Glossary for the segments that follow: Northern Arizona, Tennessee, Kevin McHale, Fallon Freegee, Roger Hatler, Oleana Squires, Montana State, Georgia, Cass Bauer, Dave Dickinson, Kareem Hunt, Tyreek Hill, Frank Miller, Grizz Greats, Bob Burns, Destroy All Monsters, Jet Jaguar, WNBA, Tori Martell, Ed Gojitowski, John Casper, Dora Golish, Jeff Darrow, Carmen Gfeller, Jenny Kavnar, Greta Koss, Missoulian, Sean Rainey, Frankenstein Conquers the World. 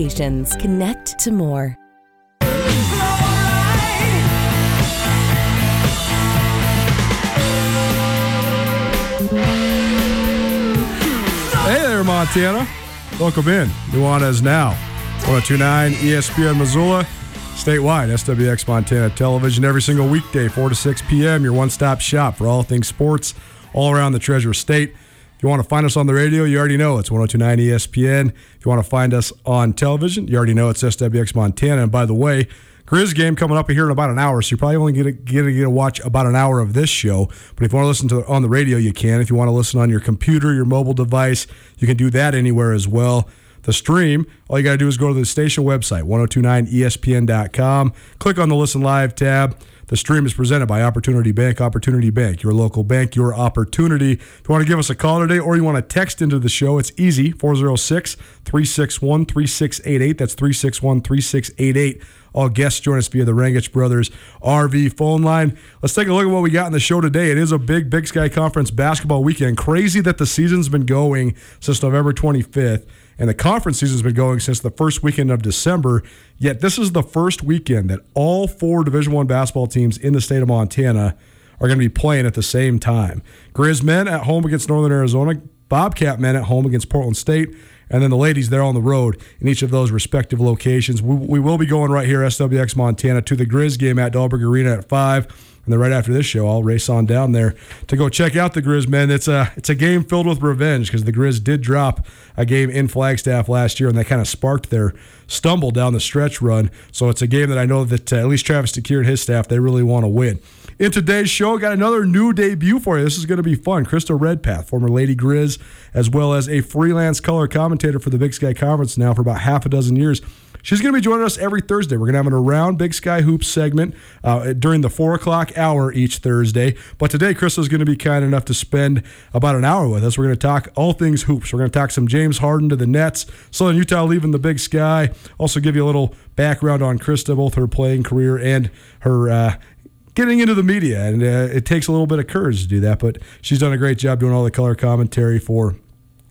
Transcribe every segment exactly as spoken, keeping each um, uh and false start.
Connect to more. Hey there, Montana. Welcome in. Nuanez Now. one oh two point nine E S P N Missoula. Statewide, S W X Montana Television. Every single weekday, four to six p.m. Your one-stop shop for all things sports all around the Treasure State. If you want to find us on the radio, you already know it's one oh two point nine E S P N. If you want to find us on television, you already know it's S W X Montana. And by the way, Grizz game coming up here in about an hour, so you're probably only going to get to watch about an hour of this show. But if you want to listen to on the radio, you can. If you want to listen on your computer, your mobile device, you can do that anywhere as well. The stream, all you got to do is go to the station website, one oh two nine E S P N dot com. Click on the Listen Live tab. The stream is presented by Opportunity Bank. Opportunity Bank, your local bank, your opportunity. If you want to give us a call today or you want to text into the show, it's easy, four oh six, three six one, three six eight eight. That's three six one, three six eight eight. All guests join us via the Rangich Brothers R V phone line. Let's take a look at what we got in the show today. It is a big Big Sky Conference basketball weekend. Crazy that the season's been going since November twenty-fifth. And the conference season's been going since the first weekend of December, yet this is the first weekend that all four Division I basketball teams in the state of Montana are going to be playing at the same time. Grizz men at home against Northern Arizona, Bobcat men at home against Portland State, and then the ladies there on the road in each of those respective locations. We, we will be going right here, S W X Montana, to the Grizz game at Dahlberg Arena at five. And then right after this show, I'll race on down there to go check out the Grizz men. It's a, it's a game filled with revenge because the Grizz did drop a game in Flagstaff last year, and that kind of sparked their stumble down the stretch run. So it's a game that I know that uh, at least Travis DeCure and his staff, they really want to win. In today's show, got another new debut for you. This is going to be fun. Krista Redpath, former Lady Grizz, as well as a freelance color commentator for the Big Sky Conference now for about half a dozen years. She's going to be joining us every Thursday. We're going to have an Around Big Sky Hoops segment uh, during the four o'clock hour each Thursday. But today, Krista's going to be kind enough to spend about an hour with us. We're going to talk all things hoops. We're going to talk some James Harden to the Nets, Southern Utah leaving the Big Sky. Also give you a little background on Krista, both her playing career and her uh, getting into the media. And uh, it takes a little bit of courage to do that, but she's done a great job doing all the color commentary for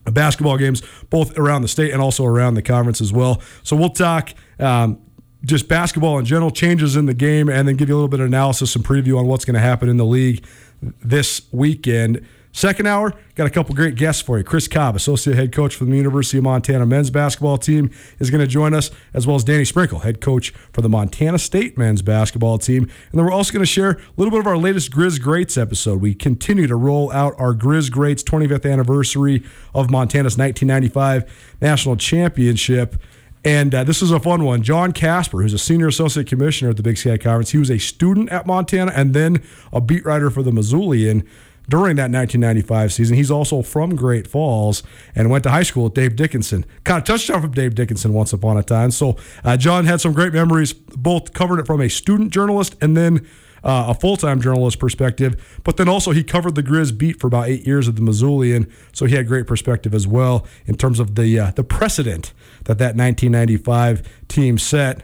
basketball games both around the state and also around the conference as well. So we'll talk um, just basketball in general, changes in the game, and then give you a little bit of analysis and preview on what's going to happen in the league this weekend. Second hour, got a couple great guests for you. Chris Cobb, associate head coach for the University of Montana men's basketball team, is going to join us, as well as Danny Sprinkle, head coach for the Montana State men's basketball team. And then we're also going to share a little bit of our latest Grizz Greats episode. We continue to roll out our Grizz Greats twenty-fifth anniversary of Montana's nineteen ninety-five national championship. And uh, this is a fun one. John Casper, who's a senior associate commissioner at the Big Sky Conference, he was a student at Montana and then a beat writer for the Missoulian during that nineteen ninety-five season. He's also from Great Falls and went to high school at Dave Dickinson. Caught a touchdown from Dave Dickinson once upon a time. So uh, John had some great memories, both covered it from a student journalist and then Uh, a full-time journalist perspective, but then also he covered the Grizz beat for about eight years at the Missoulian, so he had great perspective as well in terms of the uh, the precedent that that nineteen ninety-five team set.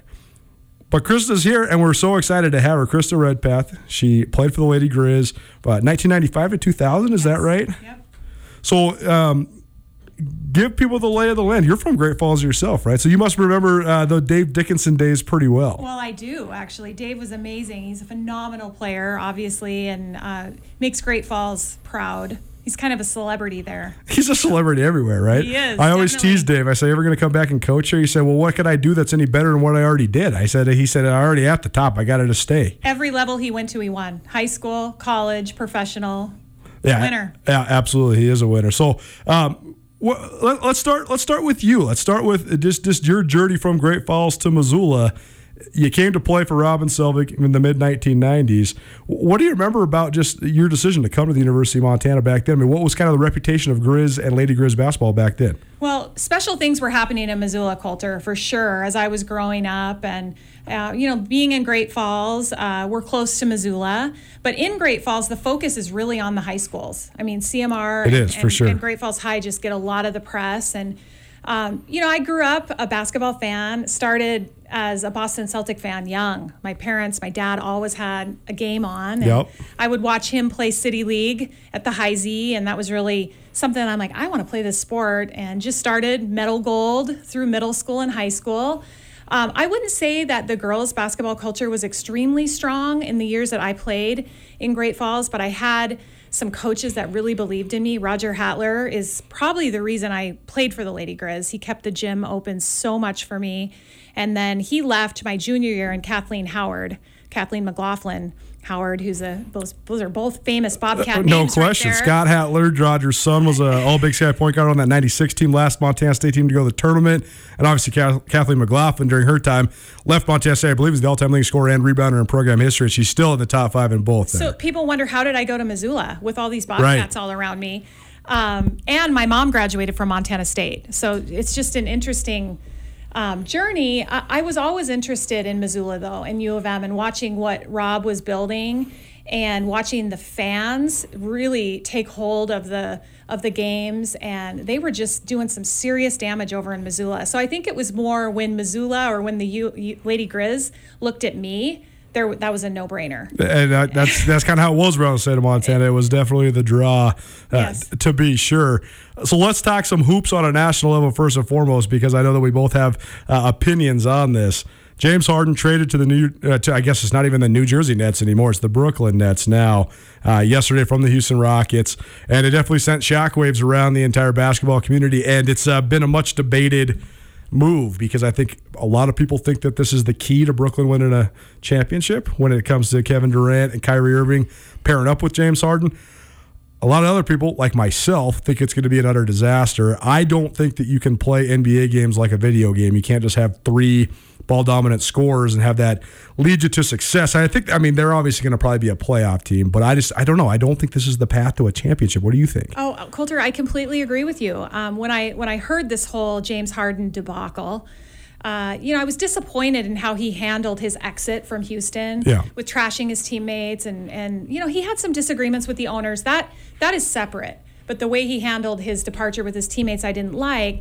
But Krista's here, and we're so excited to have her. Krista Redpath, she played for the Lady Grizz uh, nineteen ninety-five to two thousand, is yes. that right? Yep. So um, give people the lay of the land. You're from Great Falls yourself, right? So you must remember uh, the Dave Dickinson days pretty well. Well, I do, actually. Dave was amazing. He's a phenomenal player, obviously, and uh, makes Great Falls proud. He's kind of a celebrity there. He's a celebrity everywhere, right? He is. I definitely. always tease Dave. I say, "Ever going to come back and coach here?" He said, "Well, what could I do that's any better than what I already did?" I said, "He said I already at the top. I got to just stay." Every level he went to, he won. High school, college, professional. Yeah, winner. Yeah, absolutely. He is a winner. So. Um, Well, let's start. Let's start with you. Let's start with just, just your journey from Great Falls to Missoula. You came to play for Robin Selvig in the mid nineteen nineties. What do you remember about just your decision to come to the University of Montana back then? I mean, what was kind of the reputation of Grizz and Lady Grizz basketball back then? Well, special things were happening in Missoula, Colter, for sure. As I was growing up, and uh, you know, being in Great Falls, uh, we're close to Missoula, but in Great Falls, the focus is really on the high schools. I mean, C M R it is, and, for sure. and Great Falls High just get a lot of the press. And um, you know, I grew up a basketball fan. Started as a Boston Celtic fan young. My parents, my dad always had a game on. And yep. I would watch him play City League at the High Z, and that was really something I'm like, I want to play this sport, and just started medal gold through middle school and high school. Um, I wouldn't say that the girls' basketball culture was extremely strong in the years that I played in Great Falls, but I had some coaches that really believed in me. Roger Hatler is probably the reason I played for the Lady Grizz. He kept the gym open so much for me. And then he left my junior year, and Kathleen Howard, Kathleen McLaughlin Howard, who's a, those, those are both famous Bobcat uh, names. No question. Right there. Scott Hatler, Roger's son, was an All-Big Sky point guard on that ninety-six team, last Montana State team to go to the tournament. And obviously Kathleen McLaughlin, during her time, left Montana State, I believe, is the all-time leading scorer and rebounder in program history. She's still in the top five in both. So there. People wonder, how did I go to Missoula with all these Bobcats right. all around me? Um, and my mom graduated from Montana State. So it's just an interesting Um, journey. I, I was always interested in Missoula, though, and U of M, and watching what Rob was building, and watching the fans really take hold of the of the games, and they were just doing some serious damage over in Missoula. So I think it was more when Missoula, or when the U, U, Lady Grizz looked at me, There, that was a no-brainer. And that, that's that's kind of how it was around the state of Montana. It was definitely the draw, uh, yes. to be sure. So let's talk some hoops on a national level first and foremost, because I know that we both have uh, opinions on this. James Harden traded to the New uh, to, I guess it's not even the New Jersey Nets anymore. It's the Brooklyn Nets now, uh, yesterday from the Houston Rockets. And it definitely sent shockwaves around the entire basketball community. And it's uh, been a much debated move, because I think a lot of people think that this is the key to Brooklyn winning a championship when it comes to Kevin Durant and Kyrie Irving pairing up with James Harden. A lot of other people, like myself, think it's going to be an utter disaster. I don't think that you can play N B A games like a video game. You can't just have three ball-dominant scorers and have that lead you to success. I think, I mean, they're obviously going to probably be a playoff team, but I just, I don't know. I don't think this is the path to a championship. What do you think? Oh, Colter, I completely agree with you. Um, when I when I heard this whole James Harden debacle, Uh, you know, I was disappointed in how he handled his exit from Houston yeah. with trashing his teammates. And, and, you know, he had some disagreements with the owners. That that is separate. But the way he handled his departure with his teammates, I didn't like.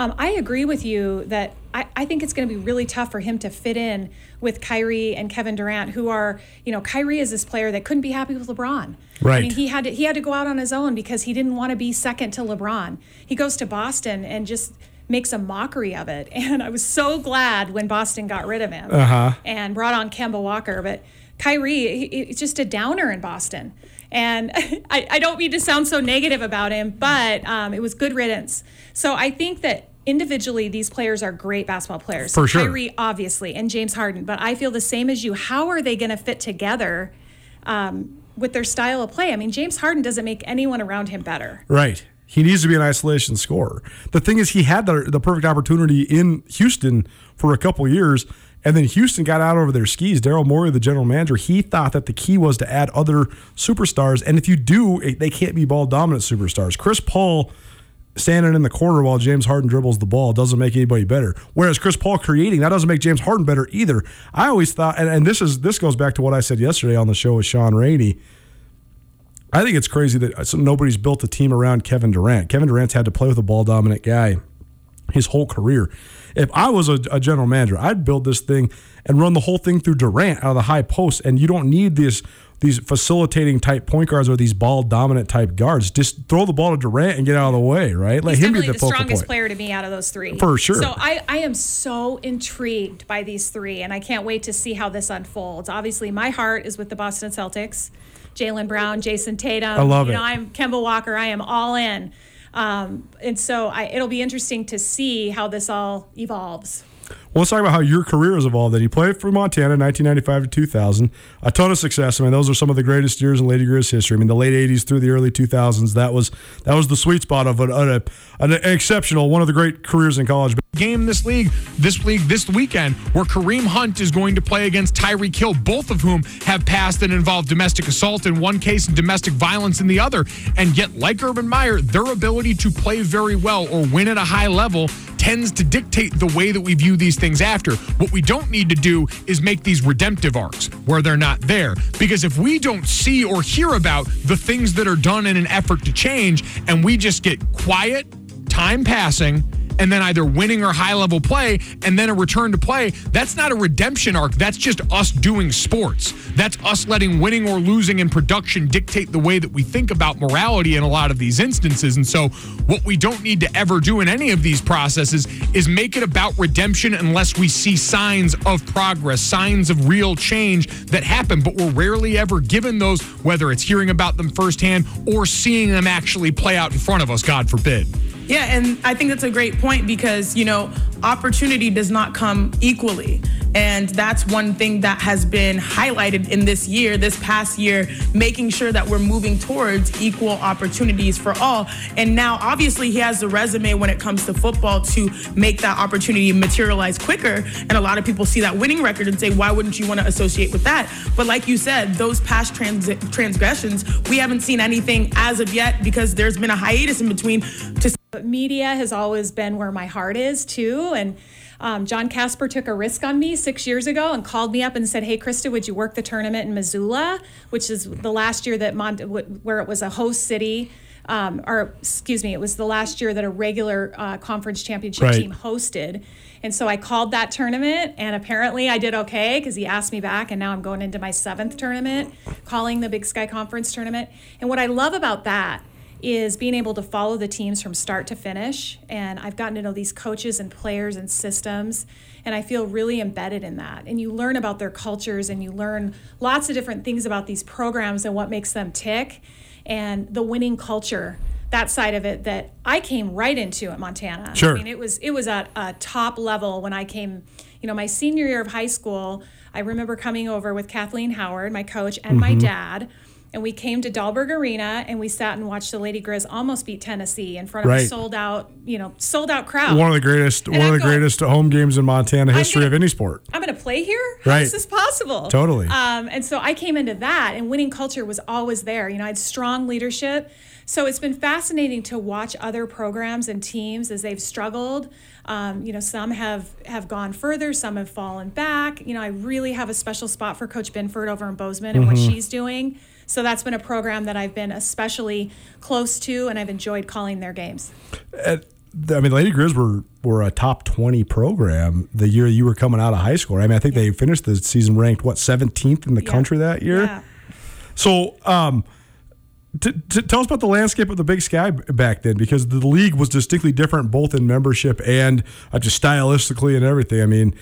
Um, I agree with you that I, I think it's going to be really tough for him to fit in with Kyrie and Kevin Durant, who are, you know, Kyrie is this player that couldn't be happy with LeBron. Right. I mean, he had to, he had to go out on his own because he didn't want to be second to LeBron. He goes to Boston and just makes a mockery of it. And I was so glad when Boston got rid of him uh-huh. and brought on Kemba Walker. But Kyrie, it's just a downer in Boston. And I, I don't mean to sound so negative about him, but um, it was good riddance. So I think that individually, these players are great basketball players. For sure. Kyrie, obviously, and James Harden. But I feel the same as you. How are they going to fit together um, with their style of play? I mean, James Harden doesn't make anyone around him better. Right. He needs to be an isolation scorer. The thing is, he had the, the perfect opportunity in Houston for a couple years, and then Houston got out over their skis. Daryl Morey, the general manager, he thought that the key was to add other superstars, and if you do, they can't be ball-dominant superstars. Chris Paul standing in the corner while James Harden dribbles the ball doesn't make anybody better. Whereas Chris Paul creating, that doesn't make James Harden better either. I always thought, and, and this is this goes back to what I said yesterday on the show with Sean Rainey, I think it's crazy that nobody's built a team around Kevin Durant. Kevin Durant's had to play with a ball-dominant guy his whole career. If I was a, a general manager, I'd build this thing and run the whole thing through Durant out of the high post, and you don't need this, these facilitating-type point guards or these ball-dominant-type guards. Just throw the ball to Durant and get out of the way, right? Let He's him be the, the strongest point. player to me out of those three. For sure. So I, I am so intrigued by these three, and I can't wait to see how this unfolds. Obviously, my heart is with the Boston Celtics. Jaylen Brown, Jason Tatum. I love you it. Know, I'm Kemba Walker. I am all in. Um, and so I, it'll be interesting to see how this all evolves. Well, let's talk about how your career has evolved. That you played for Montana nineteen ninety-five to two thousand. A ton of success. I mean, those are some of the greatest years in Lady Grizz history. I mean, the late eighties through the early two thousands, that was that was the sweet spot of an, an, an exceptional, one of the great careers in college. Game this league, this league, this weekend, where Kareem Hunt is going to play against Tyreek Hill, both of whom have passed and involved domestic assault in one case and domestic violence in the other. And yet, like Urban Meyer, their ability to play very well or win at a high level tends to dictate the way that we view these things after. What we don't need to do is make these redemptive arcs where they're not there. Because if we don't see or hear about the things that are done in an effort to change, and we just get quiet, time passing, and then either winning or high-level play, and then a return to play, that's not a redemption arc. That's just us doing sports. That's us letting winning or losing and production dictate the way that we think about morality in a lot of these instances. And so what we don't need to ever do in any of these processes is make it about redemption unless we see signs of progress, signs of real change that happen. But we're rarely ever given those, whether it's hearing about them firsthand or seeing them actually play out in front of us, God forbid. Yeah, and I think that's a great point because, you know, opportunity does not come equally. And that's one thing that has been highlighted in this year, this past year, making sure that we're moving towards equal opportunities for all. And now, obviously, he has the resume when it comes to football to make that opportunity materialize quicker. And a lot of people see that winning record and say, why wouldn't you want to associate with that? But like you said, those past trans- transgressions, we haven't seen anything as of yet because there's been a hiatus in between to But media has always been where my heart is, too. And um, John Casper took a risk on me six years ago and called me up and said, hey, Krista, would you work the tournament in Missoula, which is the last year that Mont- where it was a host city. Um, or excuse me, it was the last year that a regular uh, conference championship right. team hosted. And so I called that tournament, and apparently I did okay because he asked me back, and now I'm going into my seventh tournament, calling the Big Sky Conference tournament. And what I love about that is being able to follow the teams from start to finish. And I've gotten to know these coaches and players and systems, and I feel really embedded in that. And you learn about their cultures, and you learn lots of different things about these programs and what makes them tick, and the winning culture, that side of it that I came right into at Montana. Sure. I mean, it was, it was at a top level when I came, you know, my senior year of high school. I remember coming over with Kathleen Howard, my coach, and mm-hmm. my dad. And we came to Dahlberg Arena, and we sat and watched the Lady Grizz almost beat Tennessee in front of right. a sold out, you know, sold out crowd. One of the greatest, and one I'm of the going, greatest home games in Montana history gonna, of any sport. I'm going to play here. Right. How is this possible? Totally. Um, and so I came into that, and winning culture was always there. You know, I had strong leadership. So it's been fascinating to watch other programs and teams as they've struggled. Um, you know, some have, have gone further, some have fallen back. You know, I really have a special spot for Coach Benford over in Bozeman and mm-hmm. what she's doing. So that's been a program that I've been especially close to, and I've enjoyed calling their games. At, I mean, Lady Grizz were, were a top twenty program the year you were coming out of high school. I mean, I think yeah. they finished the season ranked, what, seventeenth in the yeah. country that year? Yeah. So um, t- t- tell us about the landscape of the Big Sky back then, because the league was distinctly different both in membership and uh, just stylistically and everything. I mean,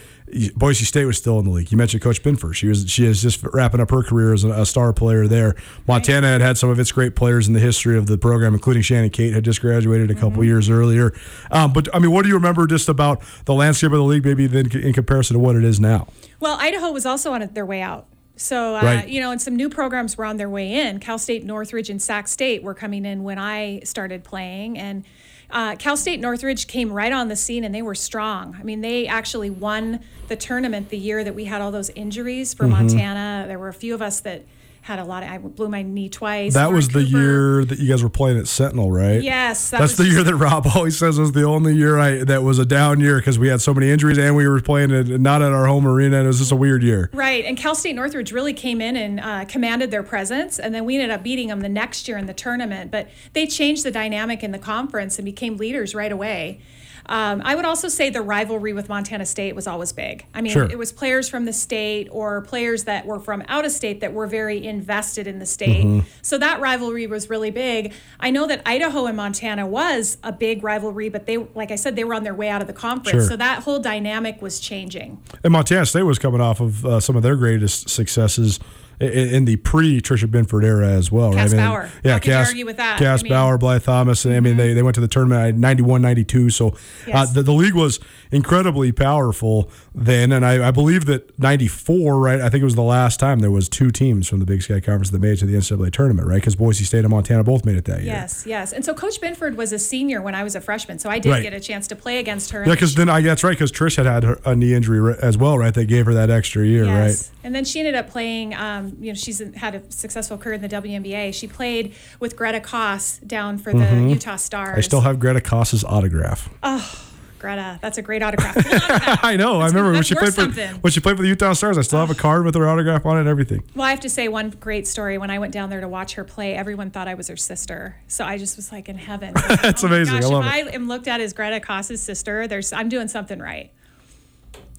Boise State was still in the league. You mentioned Coach Benford. She was she is just wrapping up her career as a star player there. Montana had had some of its great players in the history of the program, including Shannon Kate, had just graduated a couple mm-hmm. years earlier. Um, but, I mean, what do you remember just about the landscape of the league maybe then in comparison to what it is now? Well, Idaho was also on their way out. So, uh, right. you know, and some new programs were on their way in. Cal State Northridge and Sac State were coming in when I started playing. And uh, Cal State Northridge came right on the scene, and they were strong. I mean, they actually won the tournament the year that we had all those injuries for mm-hmm. Montana. There were a few of us that had a lot of, I blew my knee twice. That Mark was the Cooper. year that you guys were playing at Sentinel, right? Yes. That That's was the just, year that Rob always says was the only year I, that was a down year because we had so many injuries and we were playing at, not at our home arena. And it was just a weird year. Right. And Cal State Northridge really came in and uh, commanded their presence. And then we ended up beating them the next year in the tournament. But they changed the dynamic in the conference and became leaders right away. Um, I would also say the rivalry with Montana State was always big. I mean, sure. it was players from the state or players that were from out of state that were very invested in the state. Mm-hmm. So that rivalry was really big. I know that Idaho and Montana was a big rivalry, but they, like I said, they were on their way out of the conference. Sure. So that whole dynamic was changing. And Montana State was coming off of uh, some of their greatest successes in the pre-Trisha Benford era as well. Cass right? Bauer. I mean, yeah, How Cass, argue with that? Cass I mean, Bauer, Blythe Thomas. And, I mean, they, they went to the tournament ninety-one ninety-two. So yes. uh, the, the league was incredibly powerful then. And I, I believe that ninety-four, right, I think it was the last time there was two teams from the Big Sky Conference that made it to the N C double A tournament, right? Because Boise State and Montana both made it that year. Yes, yes. And so Coach Benford was a senior when I was a freshman, so I did right. get a chance to play against her. Yeah, because then I that's right, because Trish had had her, a knee injury as well, right? They gave her that extra year, yes. right? And then she ended up playing um, – you know, she's had a successful career in the W N B A. She played with Greta Koss down for the mm-hmm. Utah Stars. I still have Greta Koss's autograph. Oh, Greta, that's a great autograph. That. I know. That's I remember when she played for when she played for the Utah Stars. I still have a card with her autograph on it and everything. Well, I have to say one great story. When I went down there to watch her play, everyone thought I was her sister. So I just was like in heaven. Like, that's oh amazing. Gosh, I love if it. I am looked at as Greta Koss's sister, there's I'm doing something right.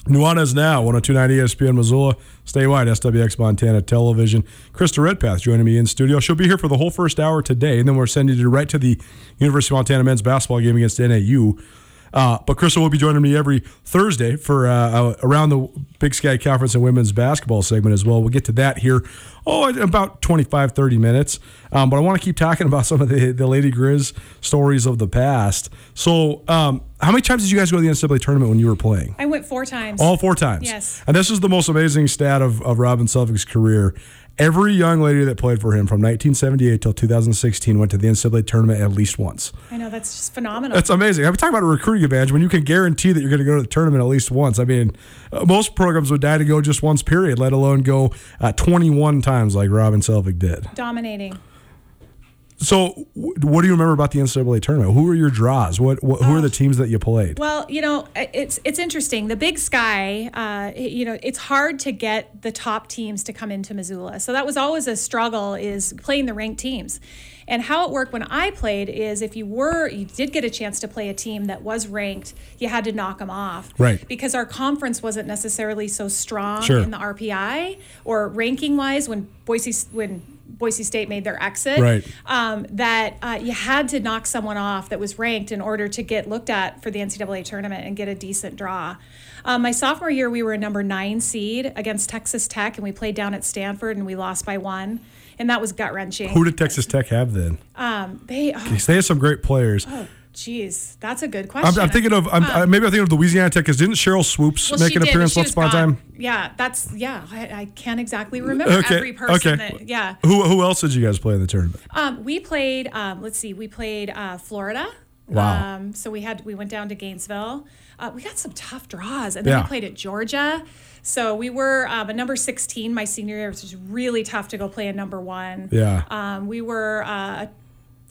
Nuanez now, one oh two point nine E S P N Missoula, statewide S W X Montana Television. Krista Redpath joining me in studio. She'll be here for the whole first hour today, and then we're sending you right to the University of Montana men's basketball game against N A U. Uh, but Krista will be joining me every Thursday for uh, around the Big Sky Conference and women's basketball segment as well. We'll get to that here, oh, in about twenty-five, thirty minutes. Um, but I want to keep talking about some of the, the Lady Grizz stories of the past. So um, how many times did you guys go to the N C double A tournament when you were playing? I went four times. All four times? Yes. And this is the most amazing stat of, of Robin Selvig's career. Every young lady that played for him from nineteen seventy-eight till two thousand sixteen went to the N C double A tournament at least once. I know, that's just phenomenal. That's amazing. I'm talking about a recruiting advantage when you can guarantee that you're going to go to the tournament at least once. I mean, uh, most programs would die to go just once, period, let alone go uh, twenty-one times like Robin Selvig did. Dominating. So what do you remember about the N C double A tournament? Who were your draws? What, what Who are the teams that you played? Well, you know, it's it's interesting. The Big Sky, uh, you know, it's hard to get the top teams to come into Missoula. So that was always a struggle, is playing the ranked teams. And how it worked when I played is if you were, you did get a chance to play a team that was ranked, you had to knock them off. Right. Because our conference wasn't necessarily so strong sure. in the R P I or ranking-wise when Boise, when Boise State made their exit, right. um, that uh, you had to knock someone off that was ranked in order to get looked at for the N C double A tournament and get a decent draw. Um, my sophomore year, we were a number nine seed against Texas Tech, and we played down at Stanford, and we lost by one. And that was gut-wrenching. Who did Texas Tech have then? Um, they oh. they had some great players. Oh. Jeez, that's a good question. I'm, I'm thinking of I'm, um, maybe I'm thinking of Louisiana Tech because didn't Cheryl Swoops well, make an did, appearance once upon a time? Yeah, that's yeah. I, I can't exactly remember okay, every person. Okay. That, yeah. Who who else did you guys play in the tournament? Um, we played. Um, let's see. We played uh, Florida. Wow. Um, so we had we went down to Gainesville. Uh, we got some tough draws, and then yeah. we played at Georgia. So we were um, a number sixteen my senior year, which was really tough to go play a number one. Yeah. Um, we were uh,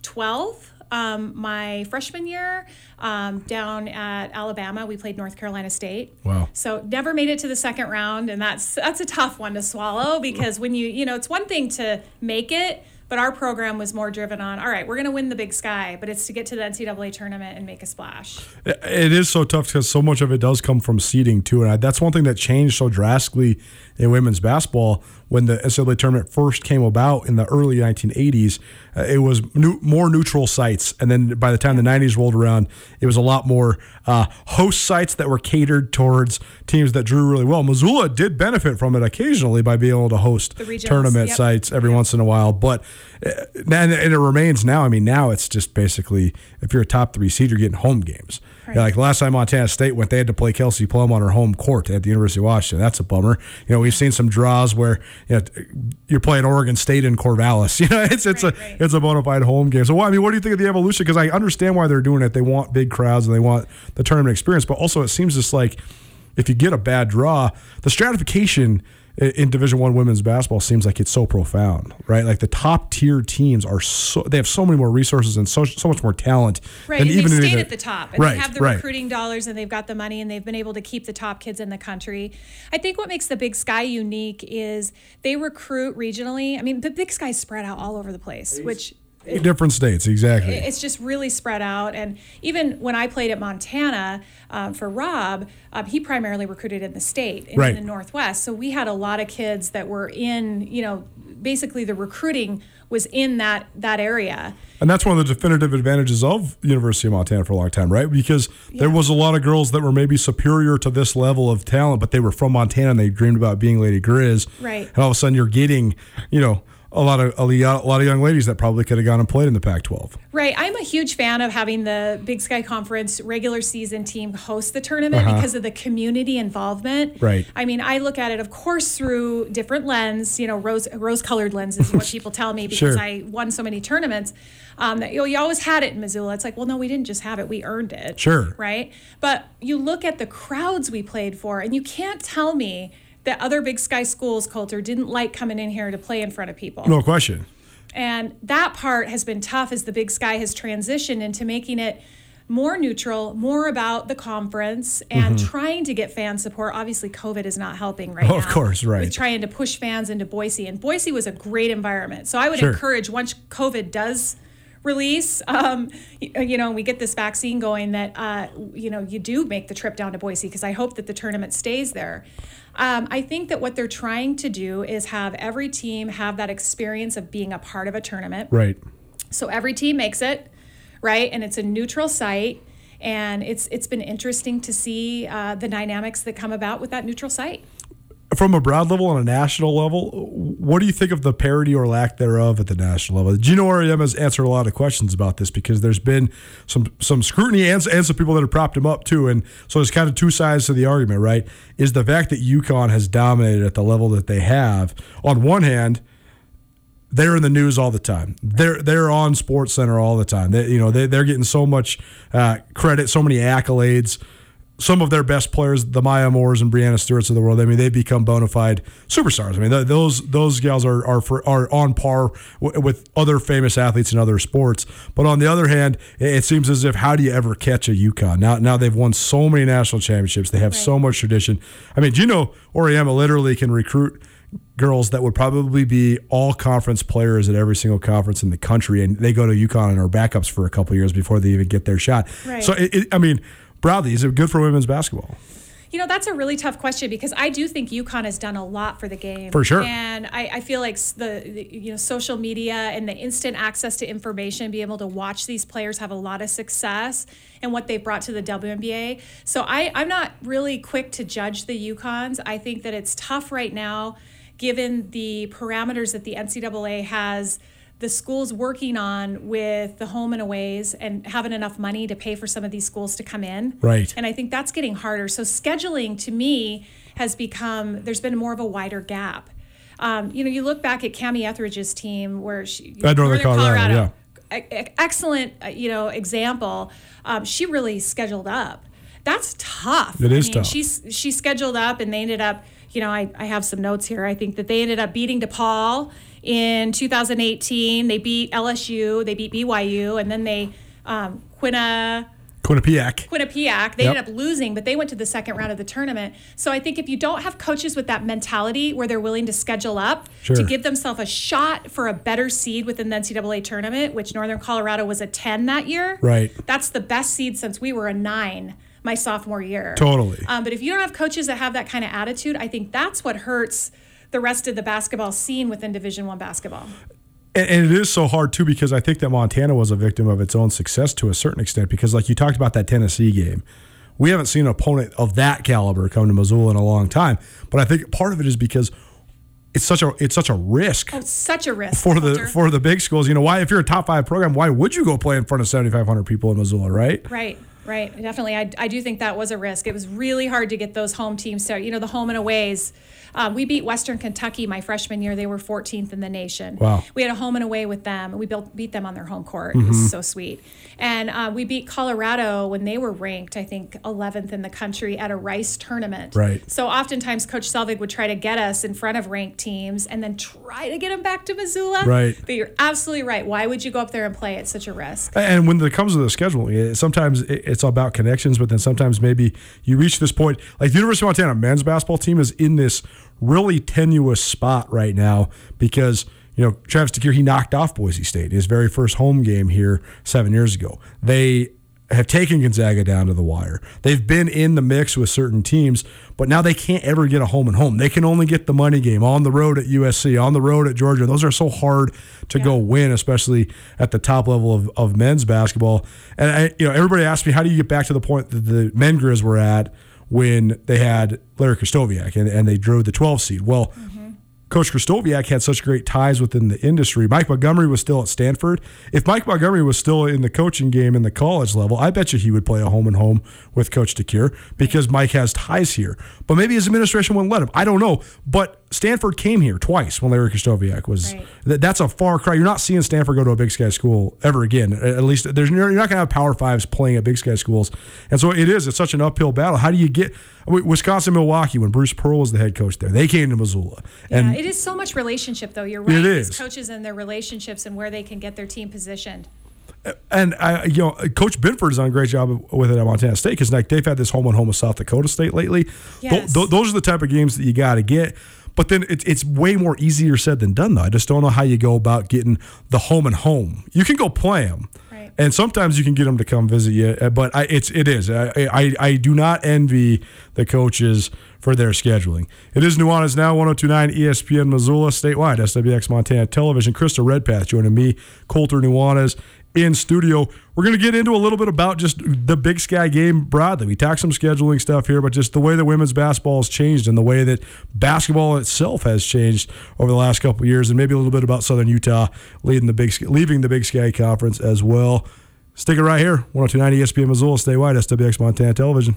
twelve. Um, my freshman year um, down at Alabama, we played North Carolina State. Wow. So never made it to the second round, and that's that's a tough one to swallow because when you, you know, it's one thing to make it, but our program was more driven on, all right, we're going to win the Big Sky, but it's to get to the N C double A tournament and make a splash. It is so tough because so much of it does come from seeding, too. And I, that's one thing that changed so drastically in women's basketball when the N C double A tournament first came about in the early nineteen eighties. Uh, it was new, more neutral sites. And then by the time the nineties rolled around, it was a lot more uh, host sites that were catered towards teams that drew really well. Missoula did benefit from it occasionally by being able to host tournament yep. sites every yep. once in a while. But and, and it remains now. I mean, now it's just basically if you're a top three seed, you're getting home games. Right. Yeah, like last time Montana State went, they had to play Kelsey Plum on her home court at the University of Washington. That's a bummer. You know, we've seen some draws where you know, you're playing Oregon State in Corvallis. You know, it's it's right, a right. it's a bona fide home game. So, I mean, what do you think of the evolution? Because I understand why they're doing it. They want big crowds and they want the tournament experience. But also, it seems just like if you get a bad draw, the stratification in Division I women's basketball seems like it's so profound, right? Like the top tier teams are so they have so many more resources and so so much more talent. Right, than and even they've stayed the, at the top, and right, they have the right. recruiting dollars, and they've got the money, and they've been able to keep the top kids in the country. I think what makes the Big Sky unique is they recruit regionally. I mean, the Big Sky spread out all over the place, which. It, different states, exactly. It's just really spread out. And even when I played at Montana um, for Rob, um, he primarily recruited in the state, in right. the Northwest. So we had a lot of kids that were in, you know, basically the recruiting was in that that area. And that's one of the definitive advantages of University of Montana for a long time, right? Because yeah. there was a lot of girls that were maybe superior to this level of talent, but they were from Montana and they dreamed about being Lady Grizz. Right. And all of a sudden you're getting, you know, A lot of a lot of young ladies that probably could have gone and played in the Pac twelve. Right. I'm a huge fan of having the Big Sky Conference regular season team host the tournament uh-huh. because of the community involvement. Right. I mean, I look at it, of course, through different lens, you know, rose, rose-colored lens is what people tell me because sure. I won so many tournaments. Um, that, you know, you always had it in Missoula. It's like, well, no, we didn't just have it. We earned it. Sure. Right. But you look at the crowds we played for, and you can't tell me that other Big Sky schools, Colter, didn't like coming in here to play in front of people. No question. And that part has been tough as the Big Sky has transitioned into making it more neutral, more about the conference, and mm-hmm. trying to get fan support. Obviously, COVID is not helping right oh, now. Of course, right. With trying to push fans into Boise. And Boise was a great environment. So I would sure. encourage, once COVID does release, um, you know, we get this vaccine going, that, uh, you know, you do make the trip down to Boise, because I hope that the tournament stays there. Um, I think that what they're trying to do is have every team have that experience of being a part of a tournament. Right. So every team makes it, right? And it's a neutral site. And it's it's been interesting to see uh, the dynamics that come about with that neutral site. From a broad level and a national level, what do you think of the parity or lack thereof at the national level? Gino R E M has answered a lot of questions about this, because there's been some some scrutiny and, and some people that have propped him up too. And so there's kind of two sides to the argument, right? Is the fact that UConn has dominated at the level that they have, on one hand, they're in the news all the time. They're they're on SportsCenter all the time. They, you know, they, they're getting so much uh, credit, so many accolades. Some of their best players, the Maya Moores and Brianna Stewarts of the world, I mean, they've become bona fide superstars. I mean, th- those those gals are are, for, are on par w- with other famous athletes in other sports. But on the other hand, it, it seems as if, how do you ever catch a UConn? Now now they've won so many national championships. They have right. so much tradition. I mean, Gino Auriemma literally can recruit girls that would probably be all conference players at every single conference in the country, and they go to UConn and are backups for a couple of years before they even get their shot. Right. So, it, it, I mean... broadly, is it good for women's basketball? You know, that's a really tough question, because I do think UConn has done a lot for the game. For sure. And I, I feel like the, the you know social media and the instant access to information, being able to watch these players have a lot of success and what they've brought to the W N B A. So I, I'm not really quick to judge the UConns. I think that it's tough right now, given the parameters that the N C double A has, the schools working on with the home and aways, and having enough money to pay for some of these schools to come in. Right. And I think that's getting harder. So scheduling, to me, has become, there's been more of a wider gap. Um, you know, you look back at Cammie Etheridge's team, where she, Northern Colorado, Colorado yeah. excellent, you know, example. Um, she really scheduled up. That's tough. It is I mean, tough. She's, she scheduled up, and they ended up, you know, I, I have some notes here. I think that they ended up beating DePaul in two thousand eighteen. They beat L S U, they beat B Y U, and then they um, Quinna Quinnipiac. Quinnipiac. They yep. ended up losing, but they went to the second round of the tournament. So I think if you don't have coaches with that mentality where they're willing to schedule up sure. to give themselves a shot for a better seed within the N C double A tournament, which Northern Colorado was a ten that year. Right. That's the best seed since we were a nine my sophomore year. Totally. Um, but if you don't have coaches that have that kind of attitude, I think that's what hurts the rest of the basketball scene within Division I basketball. And, and it is so hard, too, because I think that Montana was a victim of its own success to a certain extent, because, like you talked about that Tennessee game, we haven't seen an opponent of that caliber come to Missoula in a long time. But I think part of it is because it's such a it's such a risk. Oh, it's such a risk for Colter. the for the big schools. You know why? If you're a top five program, why would you go play in front of seventy-five hundred people in Missoula, right? Right. Right, definitely. I, I do think that was a risk. It was really hard to get those home teams to, you know, the home and aways. Um, we beat Western Kentucky my freshman year. They were fourteenth in the nation. Wow. We had a home and away with them. We built, beat them on their home court. Mm-hmm. It was so sweet. And uh, we beat Colorado when they were ranked, I think, eleventh in the country at a Rice tournament. Right. So oftentimes Coach Selvig would try to get us in front of ranked teams and then try to get them back to Missoula. Right. But you're absolutely right. Why would you go up there and play at such a risk? And when it comes to the schedule, it, sometimes it, it's all about connections, but then sometimes maybe you reach this point. Like the University of Montana men's basketball team is in this really tenuous spot right now because, you know, Travis DeCure, he knocked off Boise State his very first home game here seven years ago. They have taken Gonzaga down to the wire. They've been in the mix with certain teams, but now they can't ever get a home and home. They can only get the money game on the road at U S C, on the road at Georgia. Those are so hard to yeah. go win, especially at the top level of, of men's basketball. And I, you know, everybody asked me, how do you get back to the point that the men Grizz were at when they had Larry Kristoviak and, and they drove the twelve seed? Well, mm-hmm. Coach Kristoviak had such great ties within the industry. Mike Montgomery was still at Stanford. If Mike Montgomery was still in the coaching game in the college level, I bet you he would play a home and home with Coach DeCure because Mike has ties here. But maybe his administration wouldn't let him. I don't know. But Stanford came here twice when Larry Kristoviak was. Right. Th- that's a far cry. You're not seeing Stanford go to a Big Sky school ever again. At least there's you're not going to have Power Fives playing at Big Sky schools. And so it is. It's such an uphill battle. How do you get I mean, Wisconsin, Milwaukee, when Bruce Pearl was the head coach there, they came to Missoula. And yeah, it is so much relationship, though. You're right. It is. It's coaches and their relationships and where they can get their team positioned. And I, you know, Coach Benford has done a great job with it at Montana State because like they've had this home and home with South Dakota State lately. Yes. Th- th- those are the type of games that you got to get. But then it, it's way more easier said than done, though. I just don't know how you go about getting the home and home. You can go play them, right. And sometimes you can get them to come visit you. But I, it's it is. I, I I do not envy the coaches for their scheduling. It is Nuanez Now, one oh two point nine E S P N Missoula, statewide, S W X Montana Television. Krista Redpath joining me, Colter Nuanez in studio. We're going to get into a little bit about just the Big Sky game broadly. We talked some scheduling stuff here, but just the way that women's basketball has changed and the way that basketball itself has changed over the last couple of years, and maybe a little bit about Southern Utah leading the Big leaving the Big Sky Conference as well. Stick it right here, one oh two point nine E S P N Missoula, statewide, S W X Montana Television.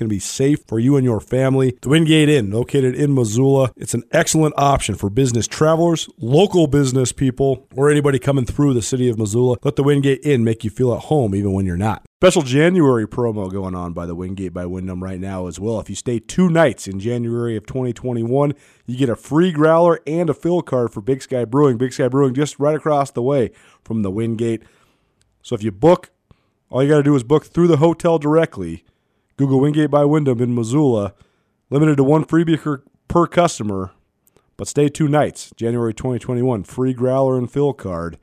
going to be safe for you and your family. The Wingate Inn, located in Missoula, it's an excellent option for business travelers, local business people, or anybody coming through the city of Missoula. Let the Wingate Inn make you feel at home even when you're not. Special January promo going on by the Wingate by Wyndham right now as well. If you stay two nights in January of twenty twenty-one, you get a free growler and a fill card for Big Sky Brewing. Big Sky Brewing just right across the way from the Wingate. So if you book, all you got to do is book through the hotel directly. Google Wingate by Wyndham in Missoula, limited to one freebie per customer, but stay two nights, January twenty twenty-one, free growler and fill card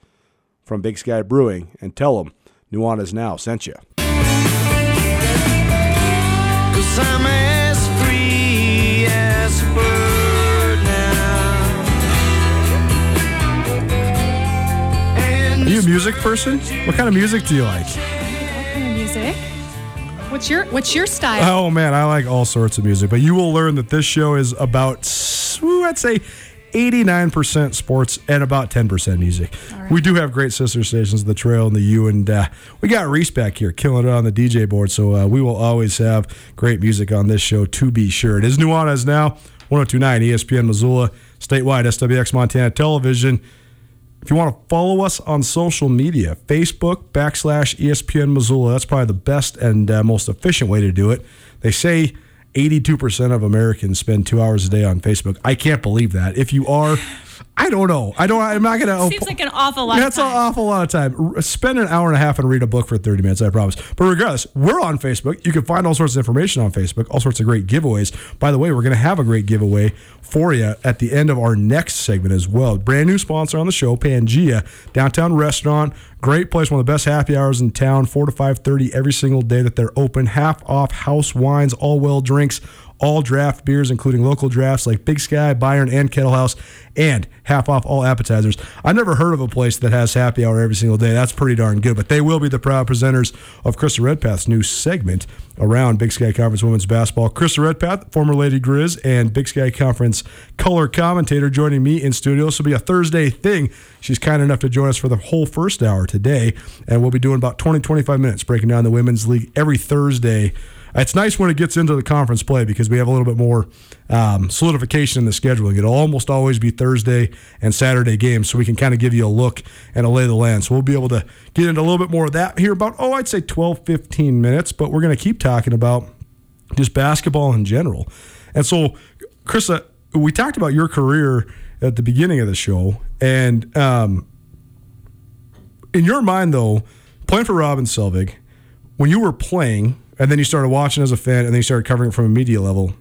from Big Sky Brewing, and tell them Nuanez Now sent you. Cause I'm as free as a bird now. And are you a music person? What kind of music do you like? What kind of music? What's your what's your style? Oh, man, I like all sorts of music. But you will learn that this show is about, I'd say, eighty-nine percent sports and about ten percent music. Right. We do have great sister stations, The Trail and The U, and uh, we got Reese back here killing it on the D J board. So uh, we will always have great music on this show, to be sure. It is Nuanez Now, one oh two point nine E S P N Missoula, statewide, S W X Montana Television. If you want to follow us on social media, Facebook, backslash E S P N Missoula, that's probably the best and uh, most efficient way to do it. They say eighty-two percent of Americans spend two hours a day on Facebook. I can't believe that. If you are, I don't know. I don't, I'm not going to. Seems op- like an awful lot that's of time. That's an awful lot of time. R- spend an hour and a half and read a book for thirty minutes, I promise. But regardless, we're on Facebook. You can find all sorts of information on Facebook, all sorts of great giveaways. By the way, we're going to have a great giveaway for you at the end of our next segment as well. Brand new sponsor on the show, Pangea, downtown restaurant. Great place, one of the best happy hours in town, four to five thirty every single day that they're open. Half off house wines, all well drinks, all draft beers, including local drafts like Big Sky, Byron, and Kettle House, and half off all appetizers. I never heard of a place that has happy hour every single day. That's pretty darn good, but they will be the proud presenters of Krista Redpath's new segment around Big Sky Conference Women's Basketball. Krista Redpath, former Lady Grizz and Big Sky Conference color commentator, joining me in studio. This will be a Thursday thing. She's kind enough to join us for the whole first hour today, and we'll be doing about twenty, twenty-five minutes breaking down the Women's League every Thursday. It's nice when it gets into the conference play because we have a little bit more um, solidification in the scheduling. It'll almost always be Thursday and Saturday games, so we can kind of give you a look and a lay of the land. So we'll be able to get into a little bit more of that here about, oh, I'd say twelve, fifteen minutes, but we're going to keep talking about just basketball in general. And so, Krista, we talked about your career at the beginning of the show, and um, in your mind, though, playing for Robin Selvig, when you were playing – and then you started watching as a fan, and then you started covering it from a media level.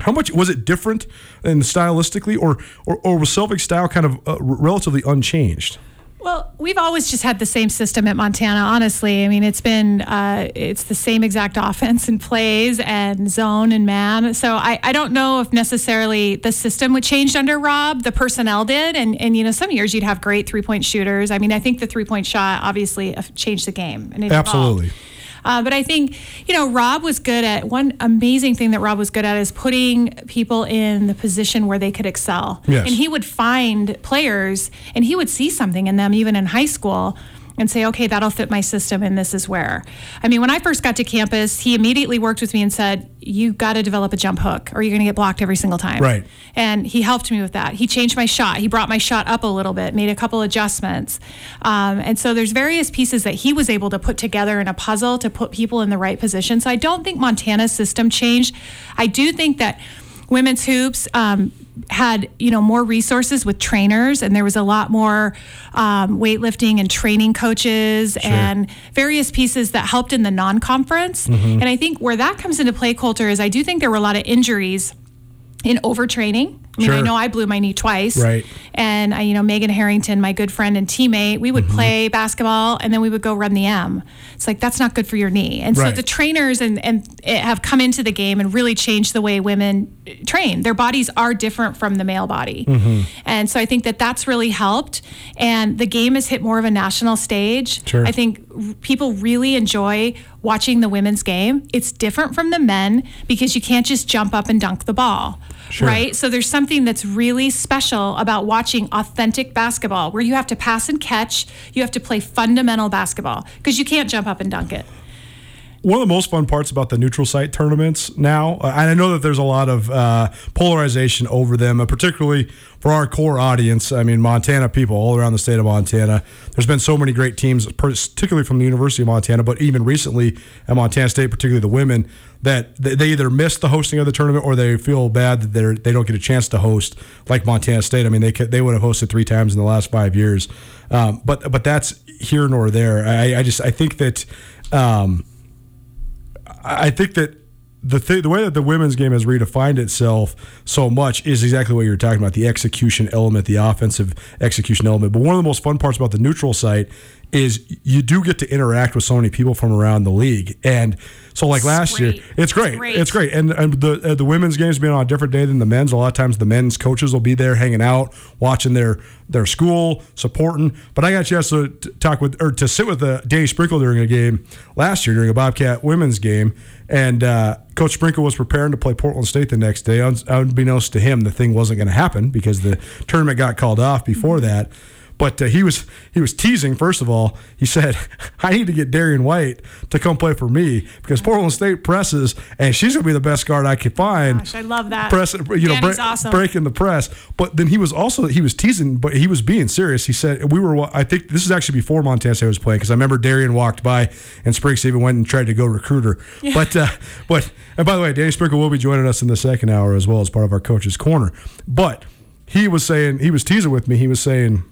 How much was it different, and stylistically, or or, or was Selvig's style kind of uh, relatively unchanged? Well, we've always just had the same system at Montana, honestly. I mean, it's been uh, it's the same exact offense and plays and zone and man. So I, I don't know if necessarily the system would change under Rob. The personnel did. And, and you know, some years you'd have great three-point shooters. I mean, I think the three-point shot obviously changed the game. And it absolutely evolved. Uh, but I think, you know, Rob was good at, one amazing thing that Rob was good at is putting people in the position where they could excel. Yes. And he would find players, and he would see something in them, even in high school, and say, okay, that'll fit my system, and this is where. I mean, when I first got to campus, he immediately worked with me and said, you got to develop a jump hook or you're going to get blocked every single time. Right. And he helped me with that. He changed my shot. He brought my shot up a little bit, made a couple adjustments. Um, and so there's various pieces that he was able to put together in a puzzle to put people in the right position. So I don't think Montana's system changed. I do think that women's hoops um, had, you know, more resources with trainers, and there was a lot more um, weightlifting and training coaches, sure, and various pieces that helped in the non-conference. Mm-hmm. And I think where that comes into play, Colter, is I do think there were a lot of injuries in overtraining. I mean, sure, I know I blew my knee twice. Right. And, I, you know, Megan Harrington, my good friend and teammate, we would mm-hmm. play basketball, and then we would go run the M. It's like, that's not good for your knee. And right. so the trainers and, and have come into the game and really changed the way women train. Their bodies are different from the male body. Mm-hmm. And so I think that that's really helped. And the game has hit more of a national stage. Sure. I think people really enjoy watching the women's game. It's different from the men because you can't just jump up and dunk the ball. Sure. Right? So there's something that's really special about watching authentic basketball where you have to pass and catch. You have to play fundamental basketball because you can't jump up and dunk it. One of the most fun parts about the neutral site tournaments now, and I know that there's a lot of uh, polarization over them, particularly for our core audience. I mean, Montana people all around the state of Montana. There's been so many great teams, particularly from the University of Montana, but even recently at Montana State, particularly the women, that they either miss the hosting of the tournament or they feel bad that they they don't get a chance to host like Montana State. I mean, they could, they would have hosted three times in the last five years. Um, but but that's here nor there. I, I just I think that. Um, I think that the th- the way that the women's game has redefined itself so much is exactly what you were talking about, the execution element, the offensive execution element. But one of the most fun parts about the neutral site is you do get to interact with so many people from around the league. And so, like last year, it's great. It's great. It's great. And, and the uh, the women's game's been on a different day than the men's. A lot of times the men's coaches will be there hanging out, watching their their school, supporting. But I got a chance to talk with or to sit with uh, Danny Sprinkle during a game last year during a Bobcat women's game, and uh, Coach Sprinkle was preparing to play Portland State the next day. Unbeknownst to him, the thing wasn't going to happen because the tournament got called off before that. But uh, he was he was teasing, first of all. He said, I need to get Darian White to come play for me because Portland State presses, and she's going to be the best guard I could find. Gosh, I love that. Press, you know, bre- awesome. Breaking the press. But then he was also, he was teasing, but he was being serious. He said, we were, I think this is actually before Montana State was playing because I remember Darian walked by and Sprinkle even went and tried to go recruit her. Yeah. But, uh, but, and by the way, Danny Sprinkle will be joining us in the second hour as well as part of our Coach's Corner. But he was saying, he was teasing with me, he was saying,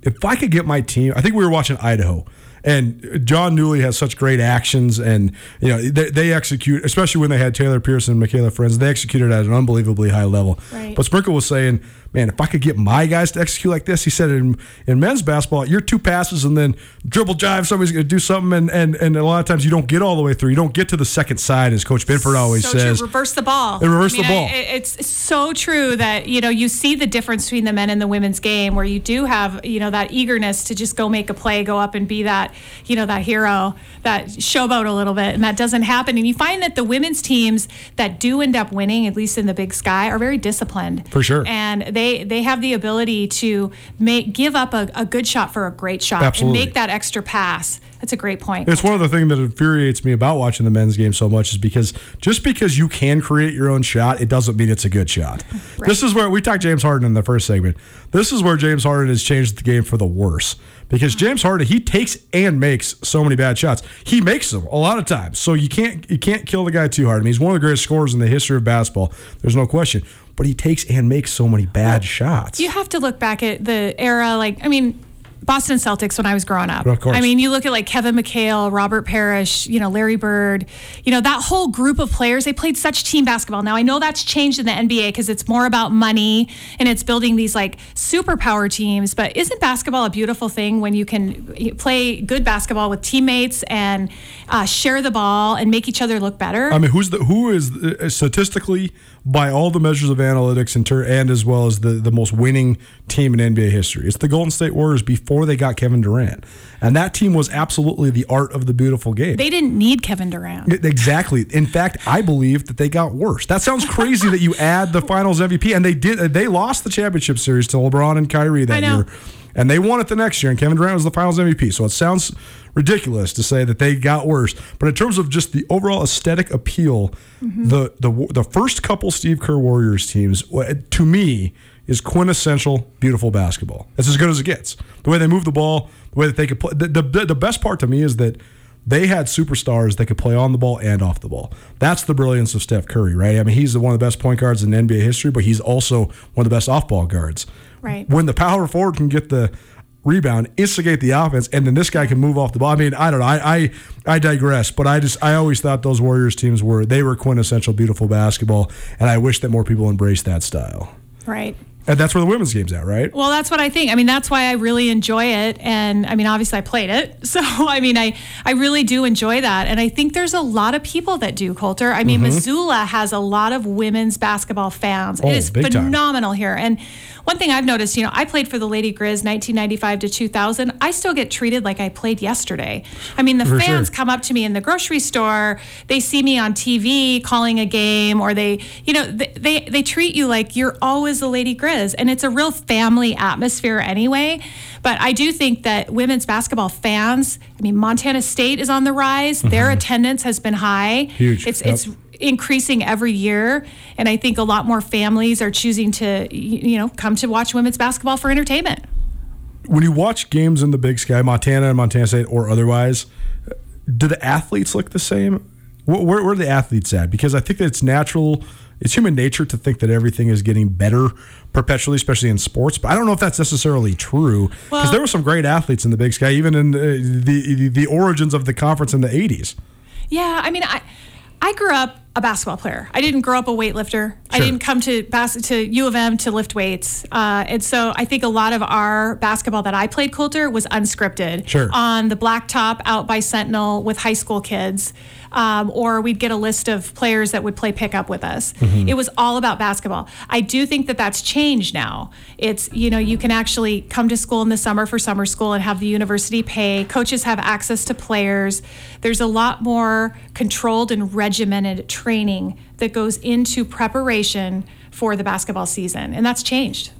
if I could get my team, I think we were watching Idaho, and John Newley has such great actions, and you know they, they execute, especially when they had Taylor Pearson and Michaela Friends, they executed at an unbelievably high level. Right. But Sprinkle was saying, man, if I could get my guys to execute like this, he said in, in men's basketball, you're two passes and then dribble jive, somebody's going to do something, and, and, and a lot of times you don't get all the way through. You don't get to the second side, as Coach Benford always so says. True. Reverse the ball. And reverse I mean, the ball. I, it's so true that, you know, you see the difference between the men and the women's game where you do have, you know, that eagerness to just go make a play, go up and be that, you know, that hero, that showboat a little bit, and that doesn't happen. And you find that the women's teams that do end up winning, at least in the Big Sky, are very disciplined. For sure. And they They they have the ability to make give up a, a good shot for a great shot. Absolutely. And make that extra pass. That's a great point. It's one of the things that infuriates me about watching the men's game so much is because just because you can create your own shot, it doesn't mean it's a good shot. Right. This is where we talked James Harden in the first segment. This is where James Harden has changed the game for the worse. Because James Harden, he takes and makes so many bad shots. He makes them a lot of times. So you can't you can't kill the guy too hard. I mean, he's one of the greatest scorers in the history of basketball. There's no question. But he takes and makes so many bad shots. You have to look back at the era, like, I mean, Boston Celtics when I was growing up. Of course. I mean, you look at like Kevin McHale, Robert Parrish, you know, Larry Bird, you know, that whole group of players, they played such team basketball. Now, I know that's changed in the N B A because it's more about money and it's building these like superpower teams. But isn't basketball a beautiful thing when you can play good basketball with teammates and uh, share the ball and make each other look better? I mean, who's the who is the, statistically by all the measures of analytics and, ter- and as well as the, the most winning team in N B A history? It's the Golden State Warriors before they got Kevin Durant. And that team was absolutely the art of the beautiful game. They didn't need Kevin Durant. Exactly. In fact, I believe that they got worse. That sounds crazy that you add the finals M V P, and they did. They lost the championship series to LeBron and Kyrie that year. And they won it the next year, and Kevin Durant was the finals M V P. So it sounds ridiculous to say that they got worse. But in terms of just the overall aesthetic appeal, mm-hmm. the, the the first couple Steve Kerr Warriors teams, to me, is quintessential beautiful basketball. It's as good as it gets. The way they move the ball, the way that they could play. The, the, the best part to me is that they had superstars that could play on the ball and off the ball. That's the brilliance of Steph Curry, right? I mean, he's one of the best point guards in N B A history, but he's also one of the best off-ball guards. Right. When the power forward can get the rebound, instigate the offense, and then this guy can move off the ball. I mean, I don't know. I, I I digress, but I just I always thought those Warriors teams were they were quintessential beautiful basketball, and I wish that more people embraced that style. Right. And that's where the women's game's at, right? Well, that's what I think. I mean, that's why I really enjoy it. And, I mean, obviously I played it. So, I mean, I, I really do enjoy that. And I think there's a lot of people that do, Colter. I mean, mm-hmm. Missoula has a lot of women's basketball fans. Oh, it is phenomenal time here. And one thing I've noticed, you know, I played for the Lady Grizz nineteen ninety-five to two thousand. I still get treated like I played yesterday. I mean, the for fans sure. come up to me in the grocery store. They see me on T V calling a game. Or they, you know, they, they, they treat you like you're always the Lady Grizz. And it's a real family atmosphere anyway. But I do think that women's basketball fans, I mean, Montana State is on the rise. Mm-hmm. Their attendance has been high. Huge. It's yep. it's increasing every year. And I think a lot more families are choosing to, you know, come to watch women's basketball for entertainment. When you watch games in the Big Sky, Montana and Montana State or otherwise, do the athletes look the same? Where, where, where are the athletes at? Because I think that it's natural. It's human nature to think that everything is getting better perpetually, especially in sports. But I don't know if that's necessarily true because well, there were some great athletes in the Big Sky, even in the, the the origins of the conference in the eighties. Yeah, I mean, I I grew up a basketball player. I didn't grow up a weightlifter. Sure. I didn't come to bas- to U of M to lift weights. Uh, and so I think a lot of our basketball that I played, Colter, was unscripted. Sure. On the blacktop out by Sentinel with high school kids. Um, or we'd get a list of players that would play pickup with us. Mm-hmm. It was all about basketball. I do think that that's changed now. It's, you know, you can actually come to school in the summer for summer school and have the university pay. Coaches have access to players. There's a lot more controlled and regimented training that goes into preparation for the basketball season, and that's changed.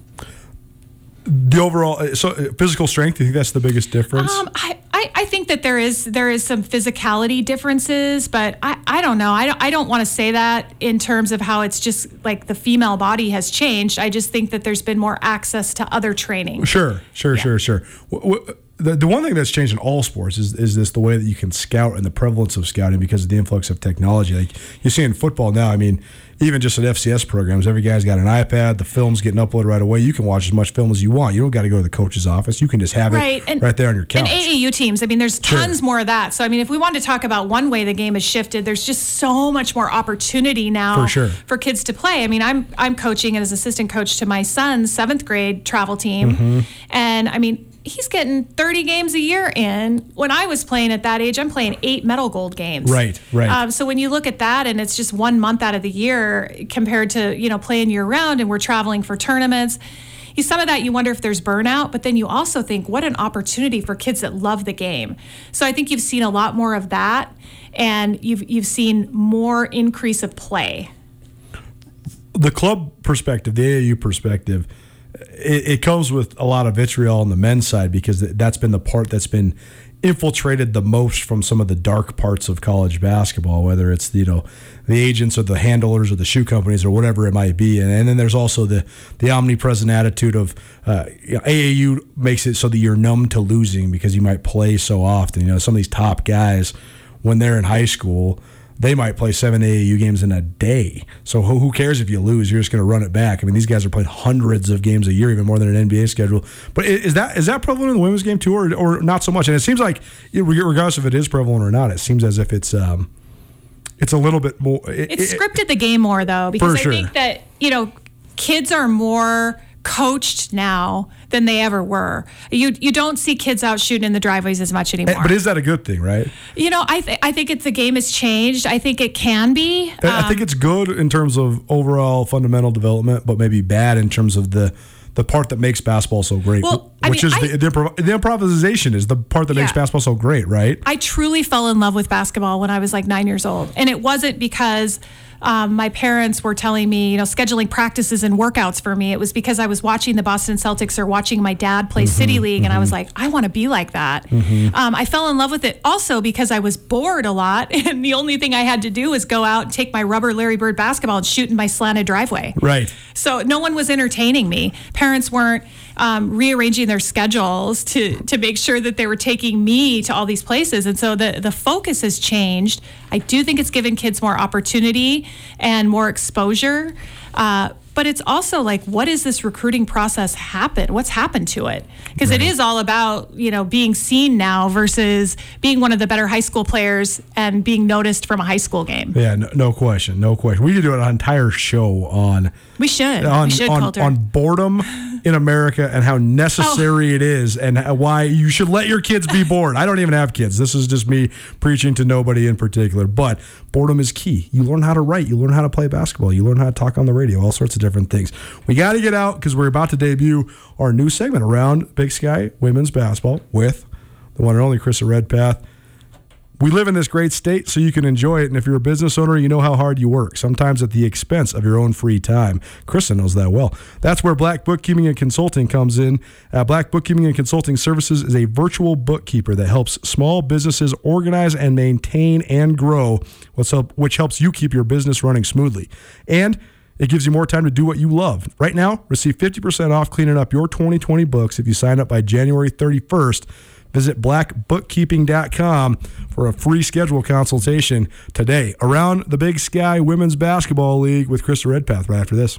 the overall so physical strength, do you think that's the biggest difference? Um, I, I, I think that there is there is some physicality differences, but I, I don't know. I don't, I don't want to say that in terms of how it's just like the female body has changed. I just think that there's been more access to other training. Sure, sure, yeah. sure, sure. W- w- The the one thing that's changed in all sports is is this the way that you can scout and the prevalence of scouting because of the influx of technology. Like you see in football now, I mean, even just at F C S programs, every guy's got an iPad. The film's getting uploaded right away. You can watch as much film as you want. You don't got to go to the coach's office. You can just have right. it and, right there on your couch. And A A U teams, I mean, there's tons sure. more of that. So, I mean, if we want to talk about one way the game has shifted, there's just so much more opportunity now for, sure. for kids to play. I mean, I'm I'm coaching as assistant coach to my son's seventh grade travel team. Mm-hmm. And, I mean, he's getting thirty games a year in. When I was playing at that age, I'm playing eight medal gold games. Right, right. Um, so when you look at that, and it's just one month out of the year compared to, you know, playing year round, and we're traveling for tournaments. Some of that you wonder if there's burnout, but then you also think what an opportunity for kids that love the game. So I think you've seen a lot more of that, and you've you've seen more increase of play. The club perspective, the A A U perspective, It, it comes with a lot of vitriol on the men's side because that's been the part that's been infiltrated the most from some of the dark parts of college basketball, whether it's, you know, the agents or the handlers or the shoe companies or whatever it might be. And, and then there's also the, the omnipresent attitude of uh, you know, A A U makes it so that you're numb to losing because you might play so often. You know, some of these top guys, when they're in high school, they might play seven A A U games in a day. So who cares if you lose? You're just going to run it back. I mean, these guys are playing hundreds of games a year, even more than an N B A schedule. But is that is that prevalent in the women's game too, or or not so much? And it seems like, regardless if it is prevalent or not, it seems as if it's um, it's a little bit more. It, it's it, scripted the game more though, because I sure. think that, you know, kids are more coached now than they ever were. You you don't see kids out shooting in the driveways as much anymore. But is that a good thing, right? You know, I th- I think it's the game has changed. I think it can be. Um, I think it's good in terms of overall fundamental development, but maybe bad in terms of the the part that makes basketball so great. Well, I which mean, is I, the, the, the improvisation is the part that yeah. makes basketball so great, right? I truly fell in love with basketball when I was like nine years old, and it wasn't because Um, my parents were telling me, you know, scheduling practices and workouts for me. It was because I was watching the Boston Celtics or watching my dad play mm-hmm, City League, mm-hmm. and I was like, I want to be like that. Mm-hmm. Um, I fell in love with it also because I was bored a lot, and the only thing I had to do was go out and take my rubber Larry Bird basketball and shoot in my slanted driveway. Right. So no one was entertaining me. Parents weren't um, rearranging their schedules to to make sure that they were taking me to all these places, and so the the focus has changed. I do think it's given kids more opportunity and more exposure. Uh, but it's also like, what does this recruiting process happen? What's happened to it? Because right. it is all about, you know, being seen now versus being one of the better high school players and being noticed from a high school game. Yeah, no, no question. No question. We could do an entire show on... We should. On, we should, on, on boredom in America and how necessary oh. it is and why you should let your kids be bored. I don't even have kids. This is just me preaching to nobody in particular. But boredom is key. You learn how to write. You learn how to play basketball. You learn how to talk on the radio. All sorts of different different things. We got to get out because we're about to debut our new segment around Big Sky women's basketball with the one and only Krista Redpath. We live in this great state, so you can enjoy it. And if you're a business owner, you know how hard you work, sometimes at the expense of your own free time. Krista knows that well. That's where Black Bookkeeping and Consulting comes in. Uh, Black Bookkeeping and Consulting Services is a virtual bookkeeper that helps small businesses organize and maintain and grow, which helps you keep your business running smoothly. And it gives you more time to do what you love. Right now, receive fifty percent off cleaning up your twenty twenty books if you sign up by January thirty-first. Visit black bookkeeping dot com for a free schedule consultation today. Around the Big Sky Women's Basketball League with Krista Redpath right after this.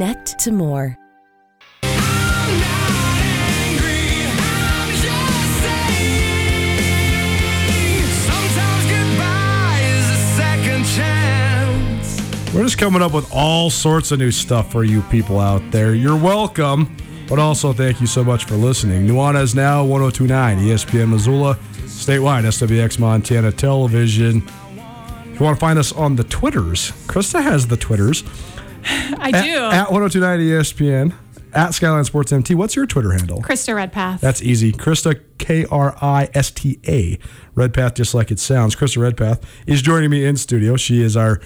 to more. We're just coming up with all sorts of new stuff for you people out there. You're welcome, but also thank you so much for listening. Nuanez Now, one oh two point nine E S P N Missoula, statewide, S W X Montana Television. If you want to find us on the Twitters, Krista has the Twitters. I do. At, at one oh two point nine E S P N, at Skyline Sports M T. What's your Twitter handle? Krista Redpath. That's easy. Krista, K R I S T A. Redpath, just like it sounds. Krista Redpath is joining me in studio. She is our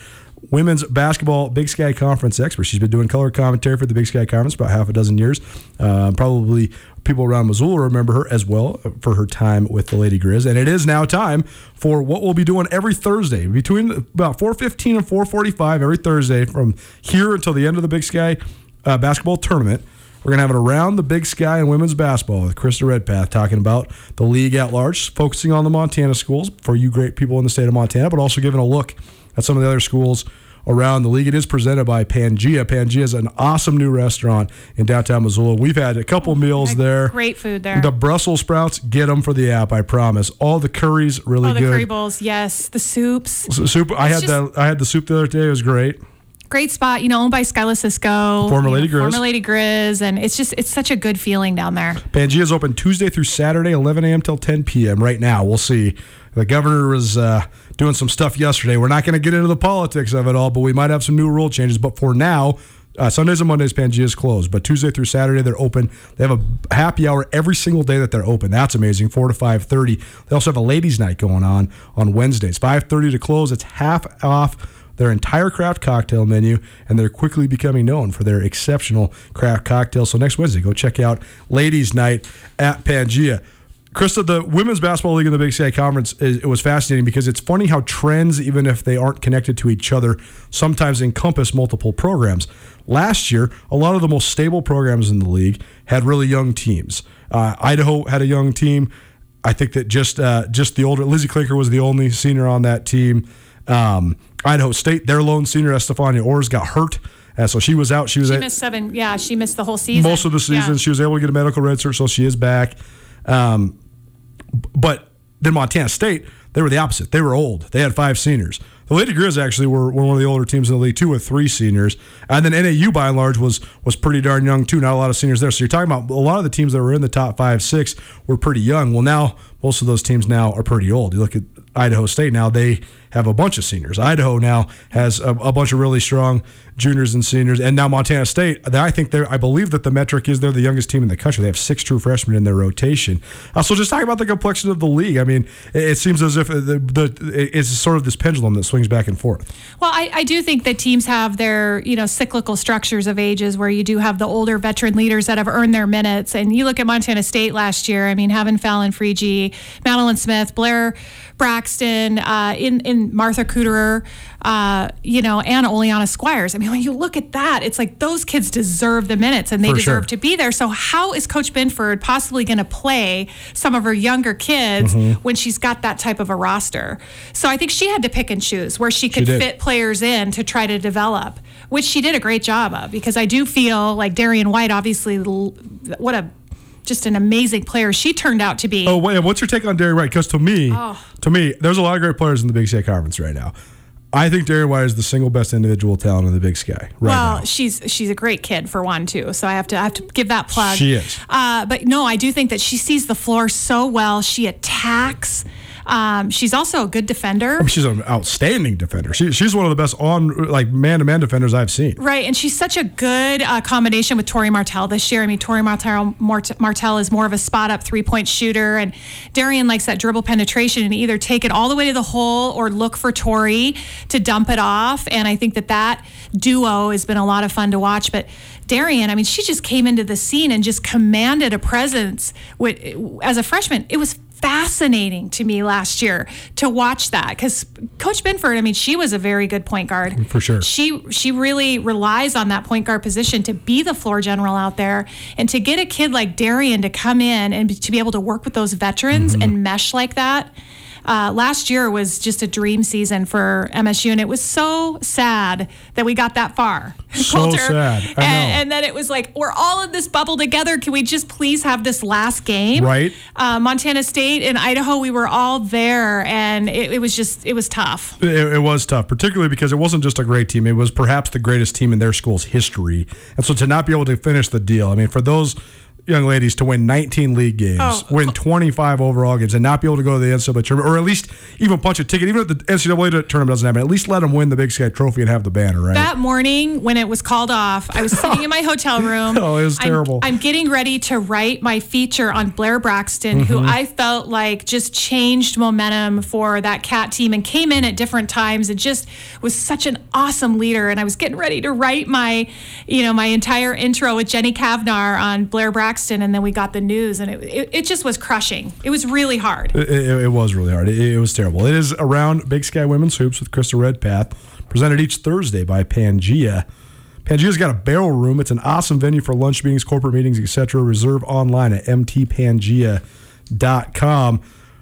women's basketball Big Sky Conference expert. She's been doing color commentary for the Big Sky Conference about half a dozen years. Uh, probably people around Missoula remember her as well for her time with the Lady Grizz. And it is now time for what we'll be doing every Thursday between about four fifteen and four forty-five every Thursday from here until the end of the Big Sky uh, basketball tournament. We're going to have it around the Big Sky and women's basketball with Krista Redpath talking about the league at large, focusing on the Montana schools for you great people in the state of Montana, but also giving a look at some of the other schools around the league. It is presented by Pangea. Pangea is an awesome new restaurant in downtown Missoula. We've had a couple oh, meals there. Great food there. The Brussels sprouts, get them for the app, I promise. All the curries, really good. All the good. Curry bowls, yes. The soups. So, soup. It's I had that. I had the soup the other day. It was great. Great spot, you know, owned by Skyla Cisco. Former Lady Grizz. Former Lady Grizz, and it's just, it's such a good feeling down there. Pangea is open Tuesday through Saturday, eleven a.m. till ten p.m. right now. We'll see. The governor was uh, doing some stuff yesterday. We're not going to get into the politics of it all, but we might have some new rule changes. But for now, uh, Sundays and Mondays, Pangea is closed. But Tuesday through Saturday, they're open. They have a happy hour every single day that they're open. That's amazing, four to five thirty. They also have a ladies' night going on on Wednesdays, five thirty to close. It's half off their entire craft cocktail menu, and they're quickly becoming known for their exceptional craft cocktails. So next Wednesday, go check out Ladies' Night at Pangea. Krista, the Women's Basketball League in the Big Sky Conference, is, it was fascinating because it's funny how trends, even if they aren't connected to each other, sometimes encompass multiple programs. Last year, a lot of the most stable programs in the league had really young teams. Uh, Idaho had a young team. I think that just uh, just the older, Lizzie Clinker was the only senior on that team. Um, Idaho State, their lone senior, Estefania Orrs, got hurt. Uh, so she was out. She was she missed seven. Yeah, she missed the whole season. Most of the season. Yeah. She was able to get a medical red cert, so she is back. Um, But then Montana State, they were the opposite. They were old. They had five seniors. The Lady Grizz actually were, were one of the older teams in the league, too, with three seniors. And then N A U, by and large, was was pretty darn young, too. Not a lot of seniors there. So you're talking about a lot of the teams that were in the top five, six were pretty young. Well, now most of those teams now are pretty old. You look at Idaho State now, they have a bunch of seniors. Idaho now has a, a bunch of really strong juniors and seniors. And now Montana State, I think they're, I believe that the metric is they're the youngest team in the country. They have six true freshmen in their rotation. Uh, so just talking about the complexity of the league. I mean, it, it seems as if the, the it's sort of this pendulum that swings back and forth. Well, I, I do think that teams have their, you know, cyclical structures of ages where you do have the older veteran leaders that have earned their minutes. And you look at Montana State last year, I mean, having Fallon Freegee, Madeline Smith, Blair Braxton, uh, in, in Martha Cooterer, uh, you know, and Oleana Squires. I mean, when you look at that, it's like those kids deserve the minutes and they For deserve sure. to be there. So how is Coach Benford possibly going to play some of her younger kids mm-hmm. when she's got that type of a roster? So I think she had to pick and choose where she could she fit players in to try to develop, which she did a great job of, because I do feel like Darian White, obviously, what a just an amazing player she turned out to be. Oh, wait, what's your take on Darian White? Because to me, oh. to me, there's a lot of great players in the Big Sky Conference right now. I think Darian White is the single best individual talent in the Big Sky right well, now. Well, she's she's a great kid for one too, so I have to I have to give that plug. She is. Uh, but no, I do think that she sees the floor so well. She attacks. Um, she's also a good defender. I mean, she's an outstanding defender. She, she's one of the best on like man-to-man defenders I've seen. Right, and she's such a good uh, combination with Tori Martell this year. I mean, Tori Martell, Mart- Martell is more of a spot-up three-point shooter, and Darian likes that dribble penetration and either take it all the way to the hole or look for Tori to dump it off, and I think that that duo has been a lot of fun to watch. But Darian, I mean, she just came into the scene and just commanded a presence with, as a freshman. It was fascinating to me last year to watch that, because Coach Benford, I mean, she was a very good point guard. For sure. She she really relies on that point guard position to be the floor general out there, and to get a kid like Darian to come in and to be able to work with those veterans mm-hmm. and mesh like that. Uh, last year was just a dream season for M S U, and it was so sad that we got that far. So Colter, sad. I know. And, and then it was like, we're all in this bubble together. Can we just please have this last game? Right. Uh, Montana State and Idaho, we were all there, and it, it was just, it was tough. It, it was tough, particularly because it wasn't just a great team. It was perhaps the greatest team in their school's history. And so to not be able to finish the deal, I mean, for those young ladies to win nineteen league games, oh. win twenty-five overall games, and not be able to go to the N C double A tournament, or at least even punch a ticket, even if the N C double A tournament doesn't happen, at least let them win the Big Sky Trophy and have the banner, right? That morning when it was called off, I was sitting in my hotel room. Oh, it was I'm, terrible. I'm getting ready to write my feature on Blair Braxton, mm-hmm. who I felt like just changed momentum for that Cat team and came in at different times and just was such an awesome leader. And I was getting ready to write my, you know, my entire intro with Jenny Kavnar on Blair Braxton. And then we got the news, and it, it it just was crushing. It was really hard. It, it, it was really hard. It, it was terrible. It is Around Big Sky Women's Hoops with Krista Redpath, presented each Thursday by Pangea. Pangea's got a barrel room. It's an awesome venue for lunch meetings, corporate meetings, et cetera. Reserve online at m t pangea dot com.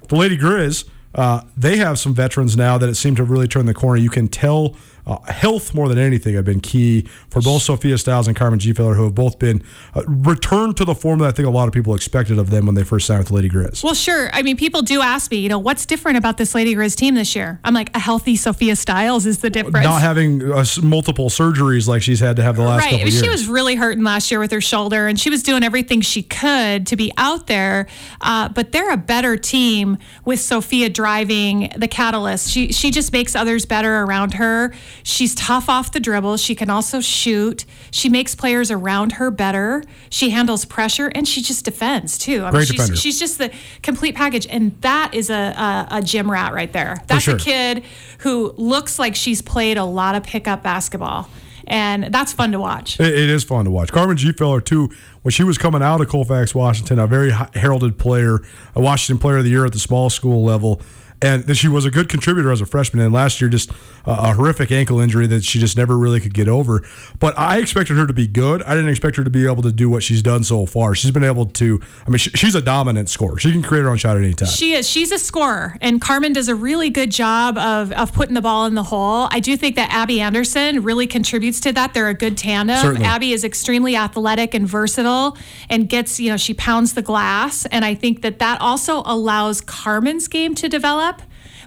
The Lady Grizz, uh, they have some veterans now that it seemed to really turn the corner. You can tell. Uh, health, more than anything, have been key for both Sophia Stiles and Carmen Gfeller, who have both been uh, returned to the form that I think a lot of people expected of them when they first signed with Lady Grizz. Well, sure. I mean, people do ask me, you know, what's different about this Lady Grizz team this year? I'm like, a healthy Sophia Stiles is the difference. Not having uh, multiple surgeries like she's had to have the last right. couple years. Right. She was really hurting last year with her shoulder, and she was doing everything she could to be out there. Uh, but they're a better team with Sophia driving the catalyst. She, she just makes others better around her. She's tough off the dribble. She can also shoot. She makes players around her better. She handles pressure, and she just defends, too. I Great mean, she's, defender. She's just the complete package, and that is a, a, a gym rat right there. That's sure. a kid who looks like she's played a lot of pickup basketball, and that's fun to watch. It, it is fun to watch. Carmen Gfeller, too, when she was coming out of Colfax, Washington, a very heralded player, a Washington Player of the Year at the small school level. And she was a good contributor as a freshman, and last year just a horrific ankle injury that she just never really could get over. But I expected her to be good. I didn't expect her to be able to do what she's done so far. She's been able to, I mean, she's a dominant scorer. She can create her own shot at any time. She is. She's a scorer, and Carmen does a really good job of, of putting the ball in the hole. I do think that Abby Anderson really contributes to that. They're a good tandem. Certainly. Abby is extremely athletic and versatile and gets, you know, she pounds the glass, and I think that that also allows Carmen's game to develop.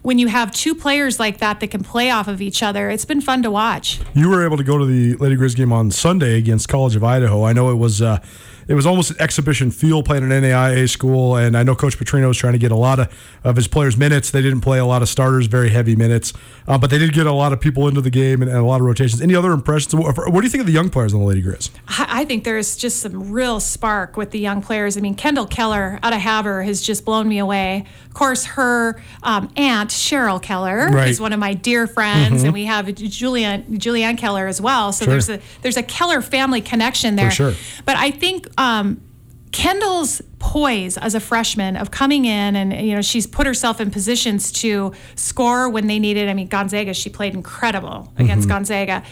When you have two players like that that can play off of each other, it's been fun to watch. You were able to go to the Lady Grizz game on Sunday against College of Idaho. I know it was uh, it was almost an exhibition feel playing an N A I A school, and I know Coach Petrino was trying to get a lot of, of his players' minutes. They didn't play a lot of starters, very heavy minutes, uh, but they did get a lot of people into the game and, and a lot of rotations. Any other impressions? What do you think of the young players on the Lady Grizz? I think there's just some real spark with the young players. I mean, Kendall Keller out of Haver has just blown me away. Of course, her um, aunt, Cheryl Keller right. is one of my dear friends, mm-hmm. and we have Julian Julianne Keller as well. So sure. there's a there's a Keller family connection there. For sure. But I think um, Kendall's poise as a freshman of coming in, and you know she's put herself in positions to score when they needed. I mean, Gonzaga, she played incredible against mm-hmm. Gonzaga,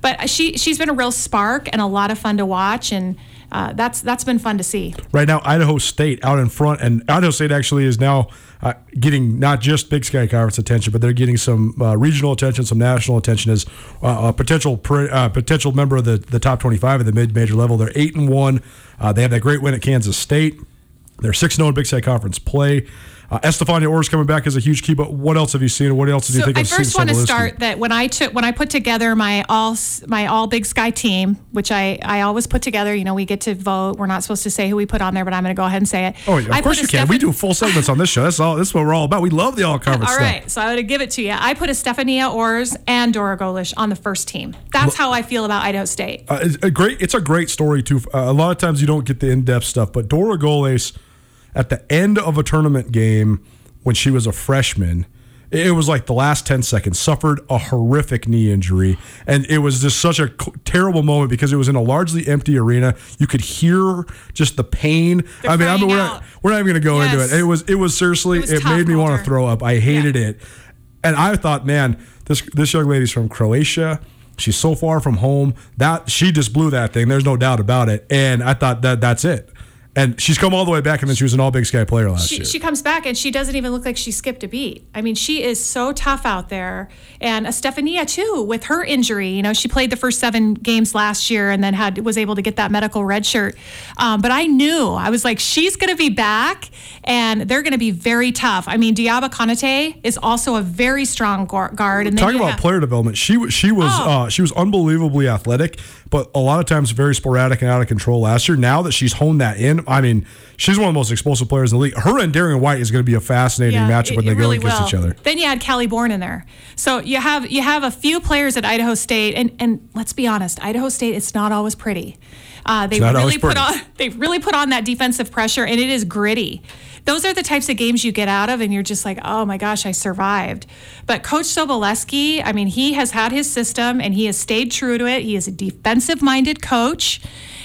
but she she's been a real spark and a lot of fun to watch and. Uh, that's that's been fun to see. Right now, Idaho State out in front, and Idaho State actually is now uh, getting not just Big Sky Conference attention, but they're getting some uh, regional attention, some national attention as uh, a potential pre, uh, potential member of the, the top twenty-five at the mid-major level. They're eight and one. Uh, they have that great win at Kansas State. They're six and zero in Big Sky Conference play. Uh, Estefania Orr's coming back is a huge key, but what else have you seen? What else do you so think of? So I first want to start that when I took when I put together my all my all Big Sky team, which I, I always put together. You know, we get to vote. We're not supposed to say who we put on there, but I'm going to go ahead and say it. Oh, yeah, of I course you can. Steph- we do full segments on this show. That's all. That's what we're all about. We love the all conference. All right, stuff. So I'm going to give it to you. I put Estefania Orr's and Dora Golish on the first team. That's well, how I feel about Idaho State. Uh, it's a great. It's a great story too. Uh, a lot of times you don't get the in-depth stuff, but Dora Golish. At the end of a tournament game when she was a freshman, it was like the last ten seconds, suffered a horrific knee injury. And it was just such a terrible moment because it was in a largely empty arena. You could hear just the pain. They're I mean, I mean we're, not, we're not even going to go yes. into it. It was, it was seriously, it, was it made me want to throw up. I hated yeah. it. And I thought, man, this this young lady's from Croatia. She's so far from home. That she just blew that thing. There's no doubt about it. And I thought that that's it. And she's come all the way back. I mean, she was an all-Big Sky player last she, year. She comes back, and she doesn't even look like she skipped a beat. I mean, she is so tough out there. And Estefania, too, with her injury. You know, she played the first seven games last year and then had was able to get that medical red shirt. Um, but I knew. I was like, she's going to be back, and they're going to be very tough. I mean, Diaba Konate is also a very strong guard. And Talking about have- player development, she, she, was, oh. uh, she was unbelievably athletic, but a lot of times very sporadic and out of control last year. Now that she's honed that in, I mean, she's one of the most explosive players in the league. Her and Darian White is going to be a fascinating yeah, matchup when they really go against will. each other. Then you had Callie Bourne in there. So you have you have a few players at Idaho State, and, and let's be honest, Idaho State, it's not always pretty. Uh, they really put on they really put on that defensive pressure, and it is gritty. Those are the types of games you get out of, and you're just like, oh my gosh, I survived. But Coach Sobolewski, I mean, he has had his system, and he has stayed true to it. He is a defensive-minded coach,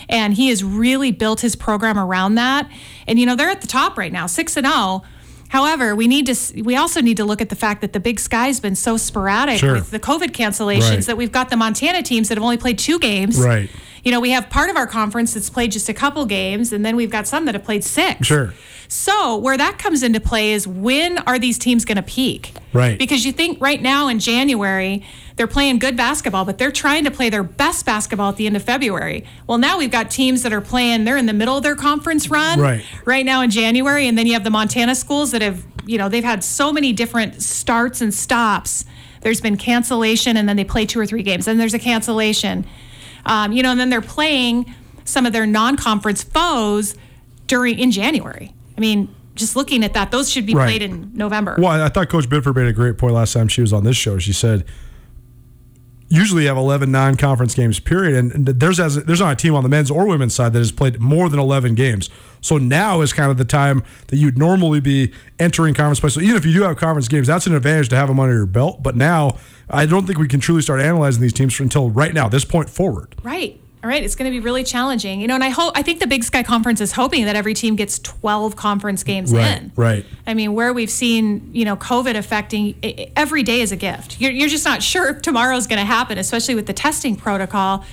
and he has really built his program around that. And, you know, they're at the top right now, six and oh. However, we need to. We also need to look at the fact that the Big Sky's been so sporadic sure. with the COVID cancellations right. that we've got the Montana teams that have only played two games. Right. You know, we have part of our conference that's played just a couple games, and then we've got some that have played six. Sure. So where that comes into play is when are these teams going to peak? Right. Because you think right now in January, they're playing good basketball, but they're trying to play their best basketball at the end of February. Well, now we've got teams that are playing, they're in the middle of their conference run right, right now in January, and then you have the Montana schools that have, you know, they've had so many different starts and stops. There's been cancellation, and then they play two or three games, and there's a cancellation. Um, you know, and then they're playing some of their non-conference foes during in January. I mean, just looking at that, those should be right. played in November. Well, I thought Coach Benford made a great point last time she was on this show. She said, usually you have eleven non-conference games, period. And there's as, there's not a team on the men's or women's side that has played more than eleven games. So now is kind of the time that you'd normally be entering conference play. So even if you do have conference games, that's an advantage to have them under your belt. But now I don't think we can truly start analyzing these teams until right now, this point forward. Right. All right. It's going to be really challenging. You know, and I hope I think the Big Sky Conference is hoping that every team gets twelve conference games right, in. Right. I mean, where we've seen, you know, COVID affecting every day is a gift. You're, you're just not sure if tomorrow's going to happen, especially with the testing protocol.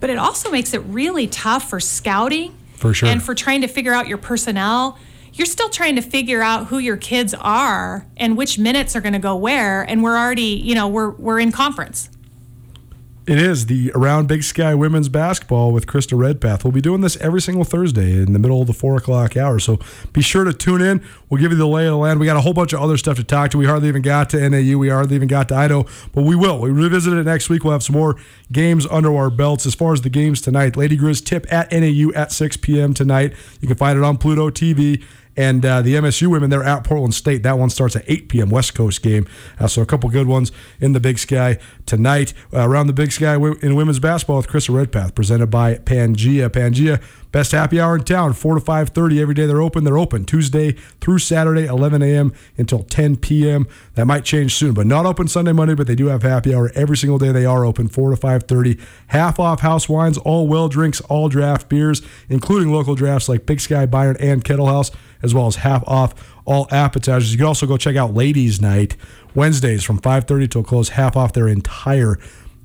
But it also makes it really tough for scouting. For sure. And for trying to figure out your personnel, you're still trying to figure out who your kids are and which minutes are going to go where. And we're already, you know, we're we're in conference. It is the Around Big Sky Women's Basketball with Krista Redpath. We'll be doing this every single Thursday in the middle of the four o'clock hour. So be sure to tune in. We'll give you the lay of the land. We got a whole bunch of other stuff to talk to. We hardly even got to N A U. We hardly even got to Idaho, but we will. We revisit it next week. We'll have some more games under our belts. As far as the games tonight, Lady Grizz tip at N A U at six p.m. tonight. You can find it on Pluto T V. And uh, the M S U women, they're at Portland State. That one starts at eight p.m. West Coast game. Uh, so a couple good ones in the Big Sky tonight. Uh, Around the Big Sky in women's basketball with Krista Redpath, presented by Pangea. Pangea, best happy hour in town, four to five thirty every day. They're open. They're open Tuesday through Saturday, eleven a.m. until ten p.m. That might change soon, but not open Sunday, Monday, but they do have happy hour every single day. They are open four to five thirty. Half off house wines, all well drinks, all draft beers, including local drafts like Big Sky, Byron, and Kettle House, as well as half off all appetizers. You can also go check out Ladies Night Wednesdays from five thirty till close, half off their entire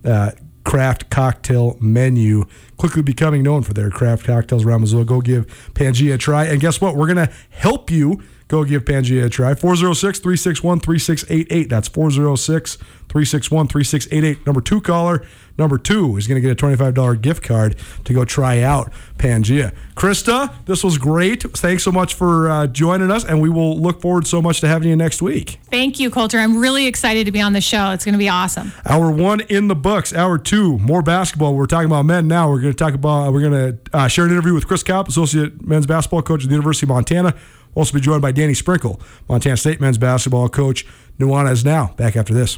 uh, craft cocktail menu. Quickly becoming known for their craft cocktails around Missoula. Go give Pangea a try. And guess what? We're going to help you go give Pangea a try. four oh six, three six one, three six eight eight. That's four oh six, three six one, three six eight eight. Number two caller, number two, is going to get a twenty-five dollars gift card to go try out Pangea. Krista, this was great. Thanks so much for uh, joining us, and we will look forward so much to having you next week. Thank you, Colter. I'm really excited to be on the show. It's going to be awesome. Hour one in the books. Hour two, more basketball. We're talking about men now. We're going to talk about. We're going to uh, share an interview with Chris Kopp, associate men's basketball coach at the University of Montana. We'll also be joined by Danny Sprinkle, Montana State men's basketball coach. Nuanez now. Back after this.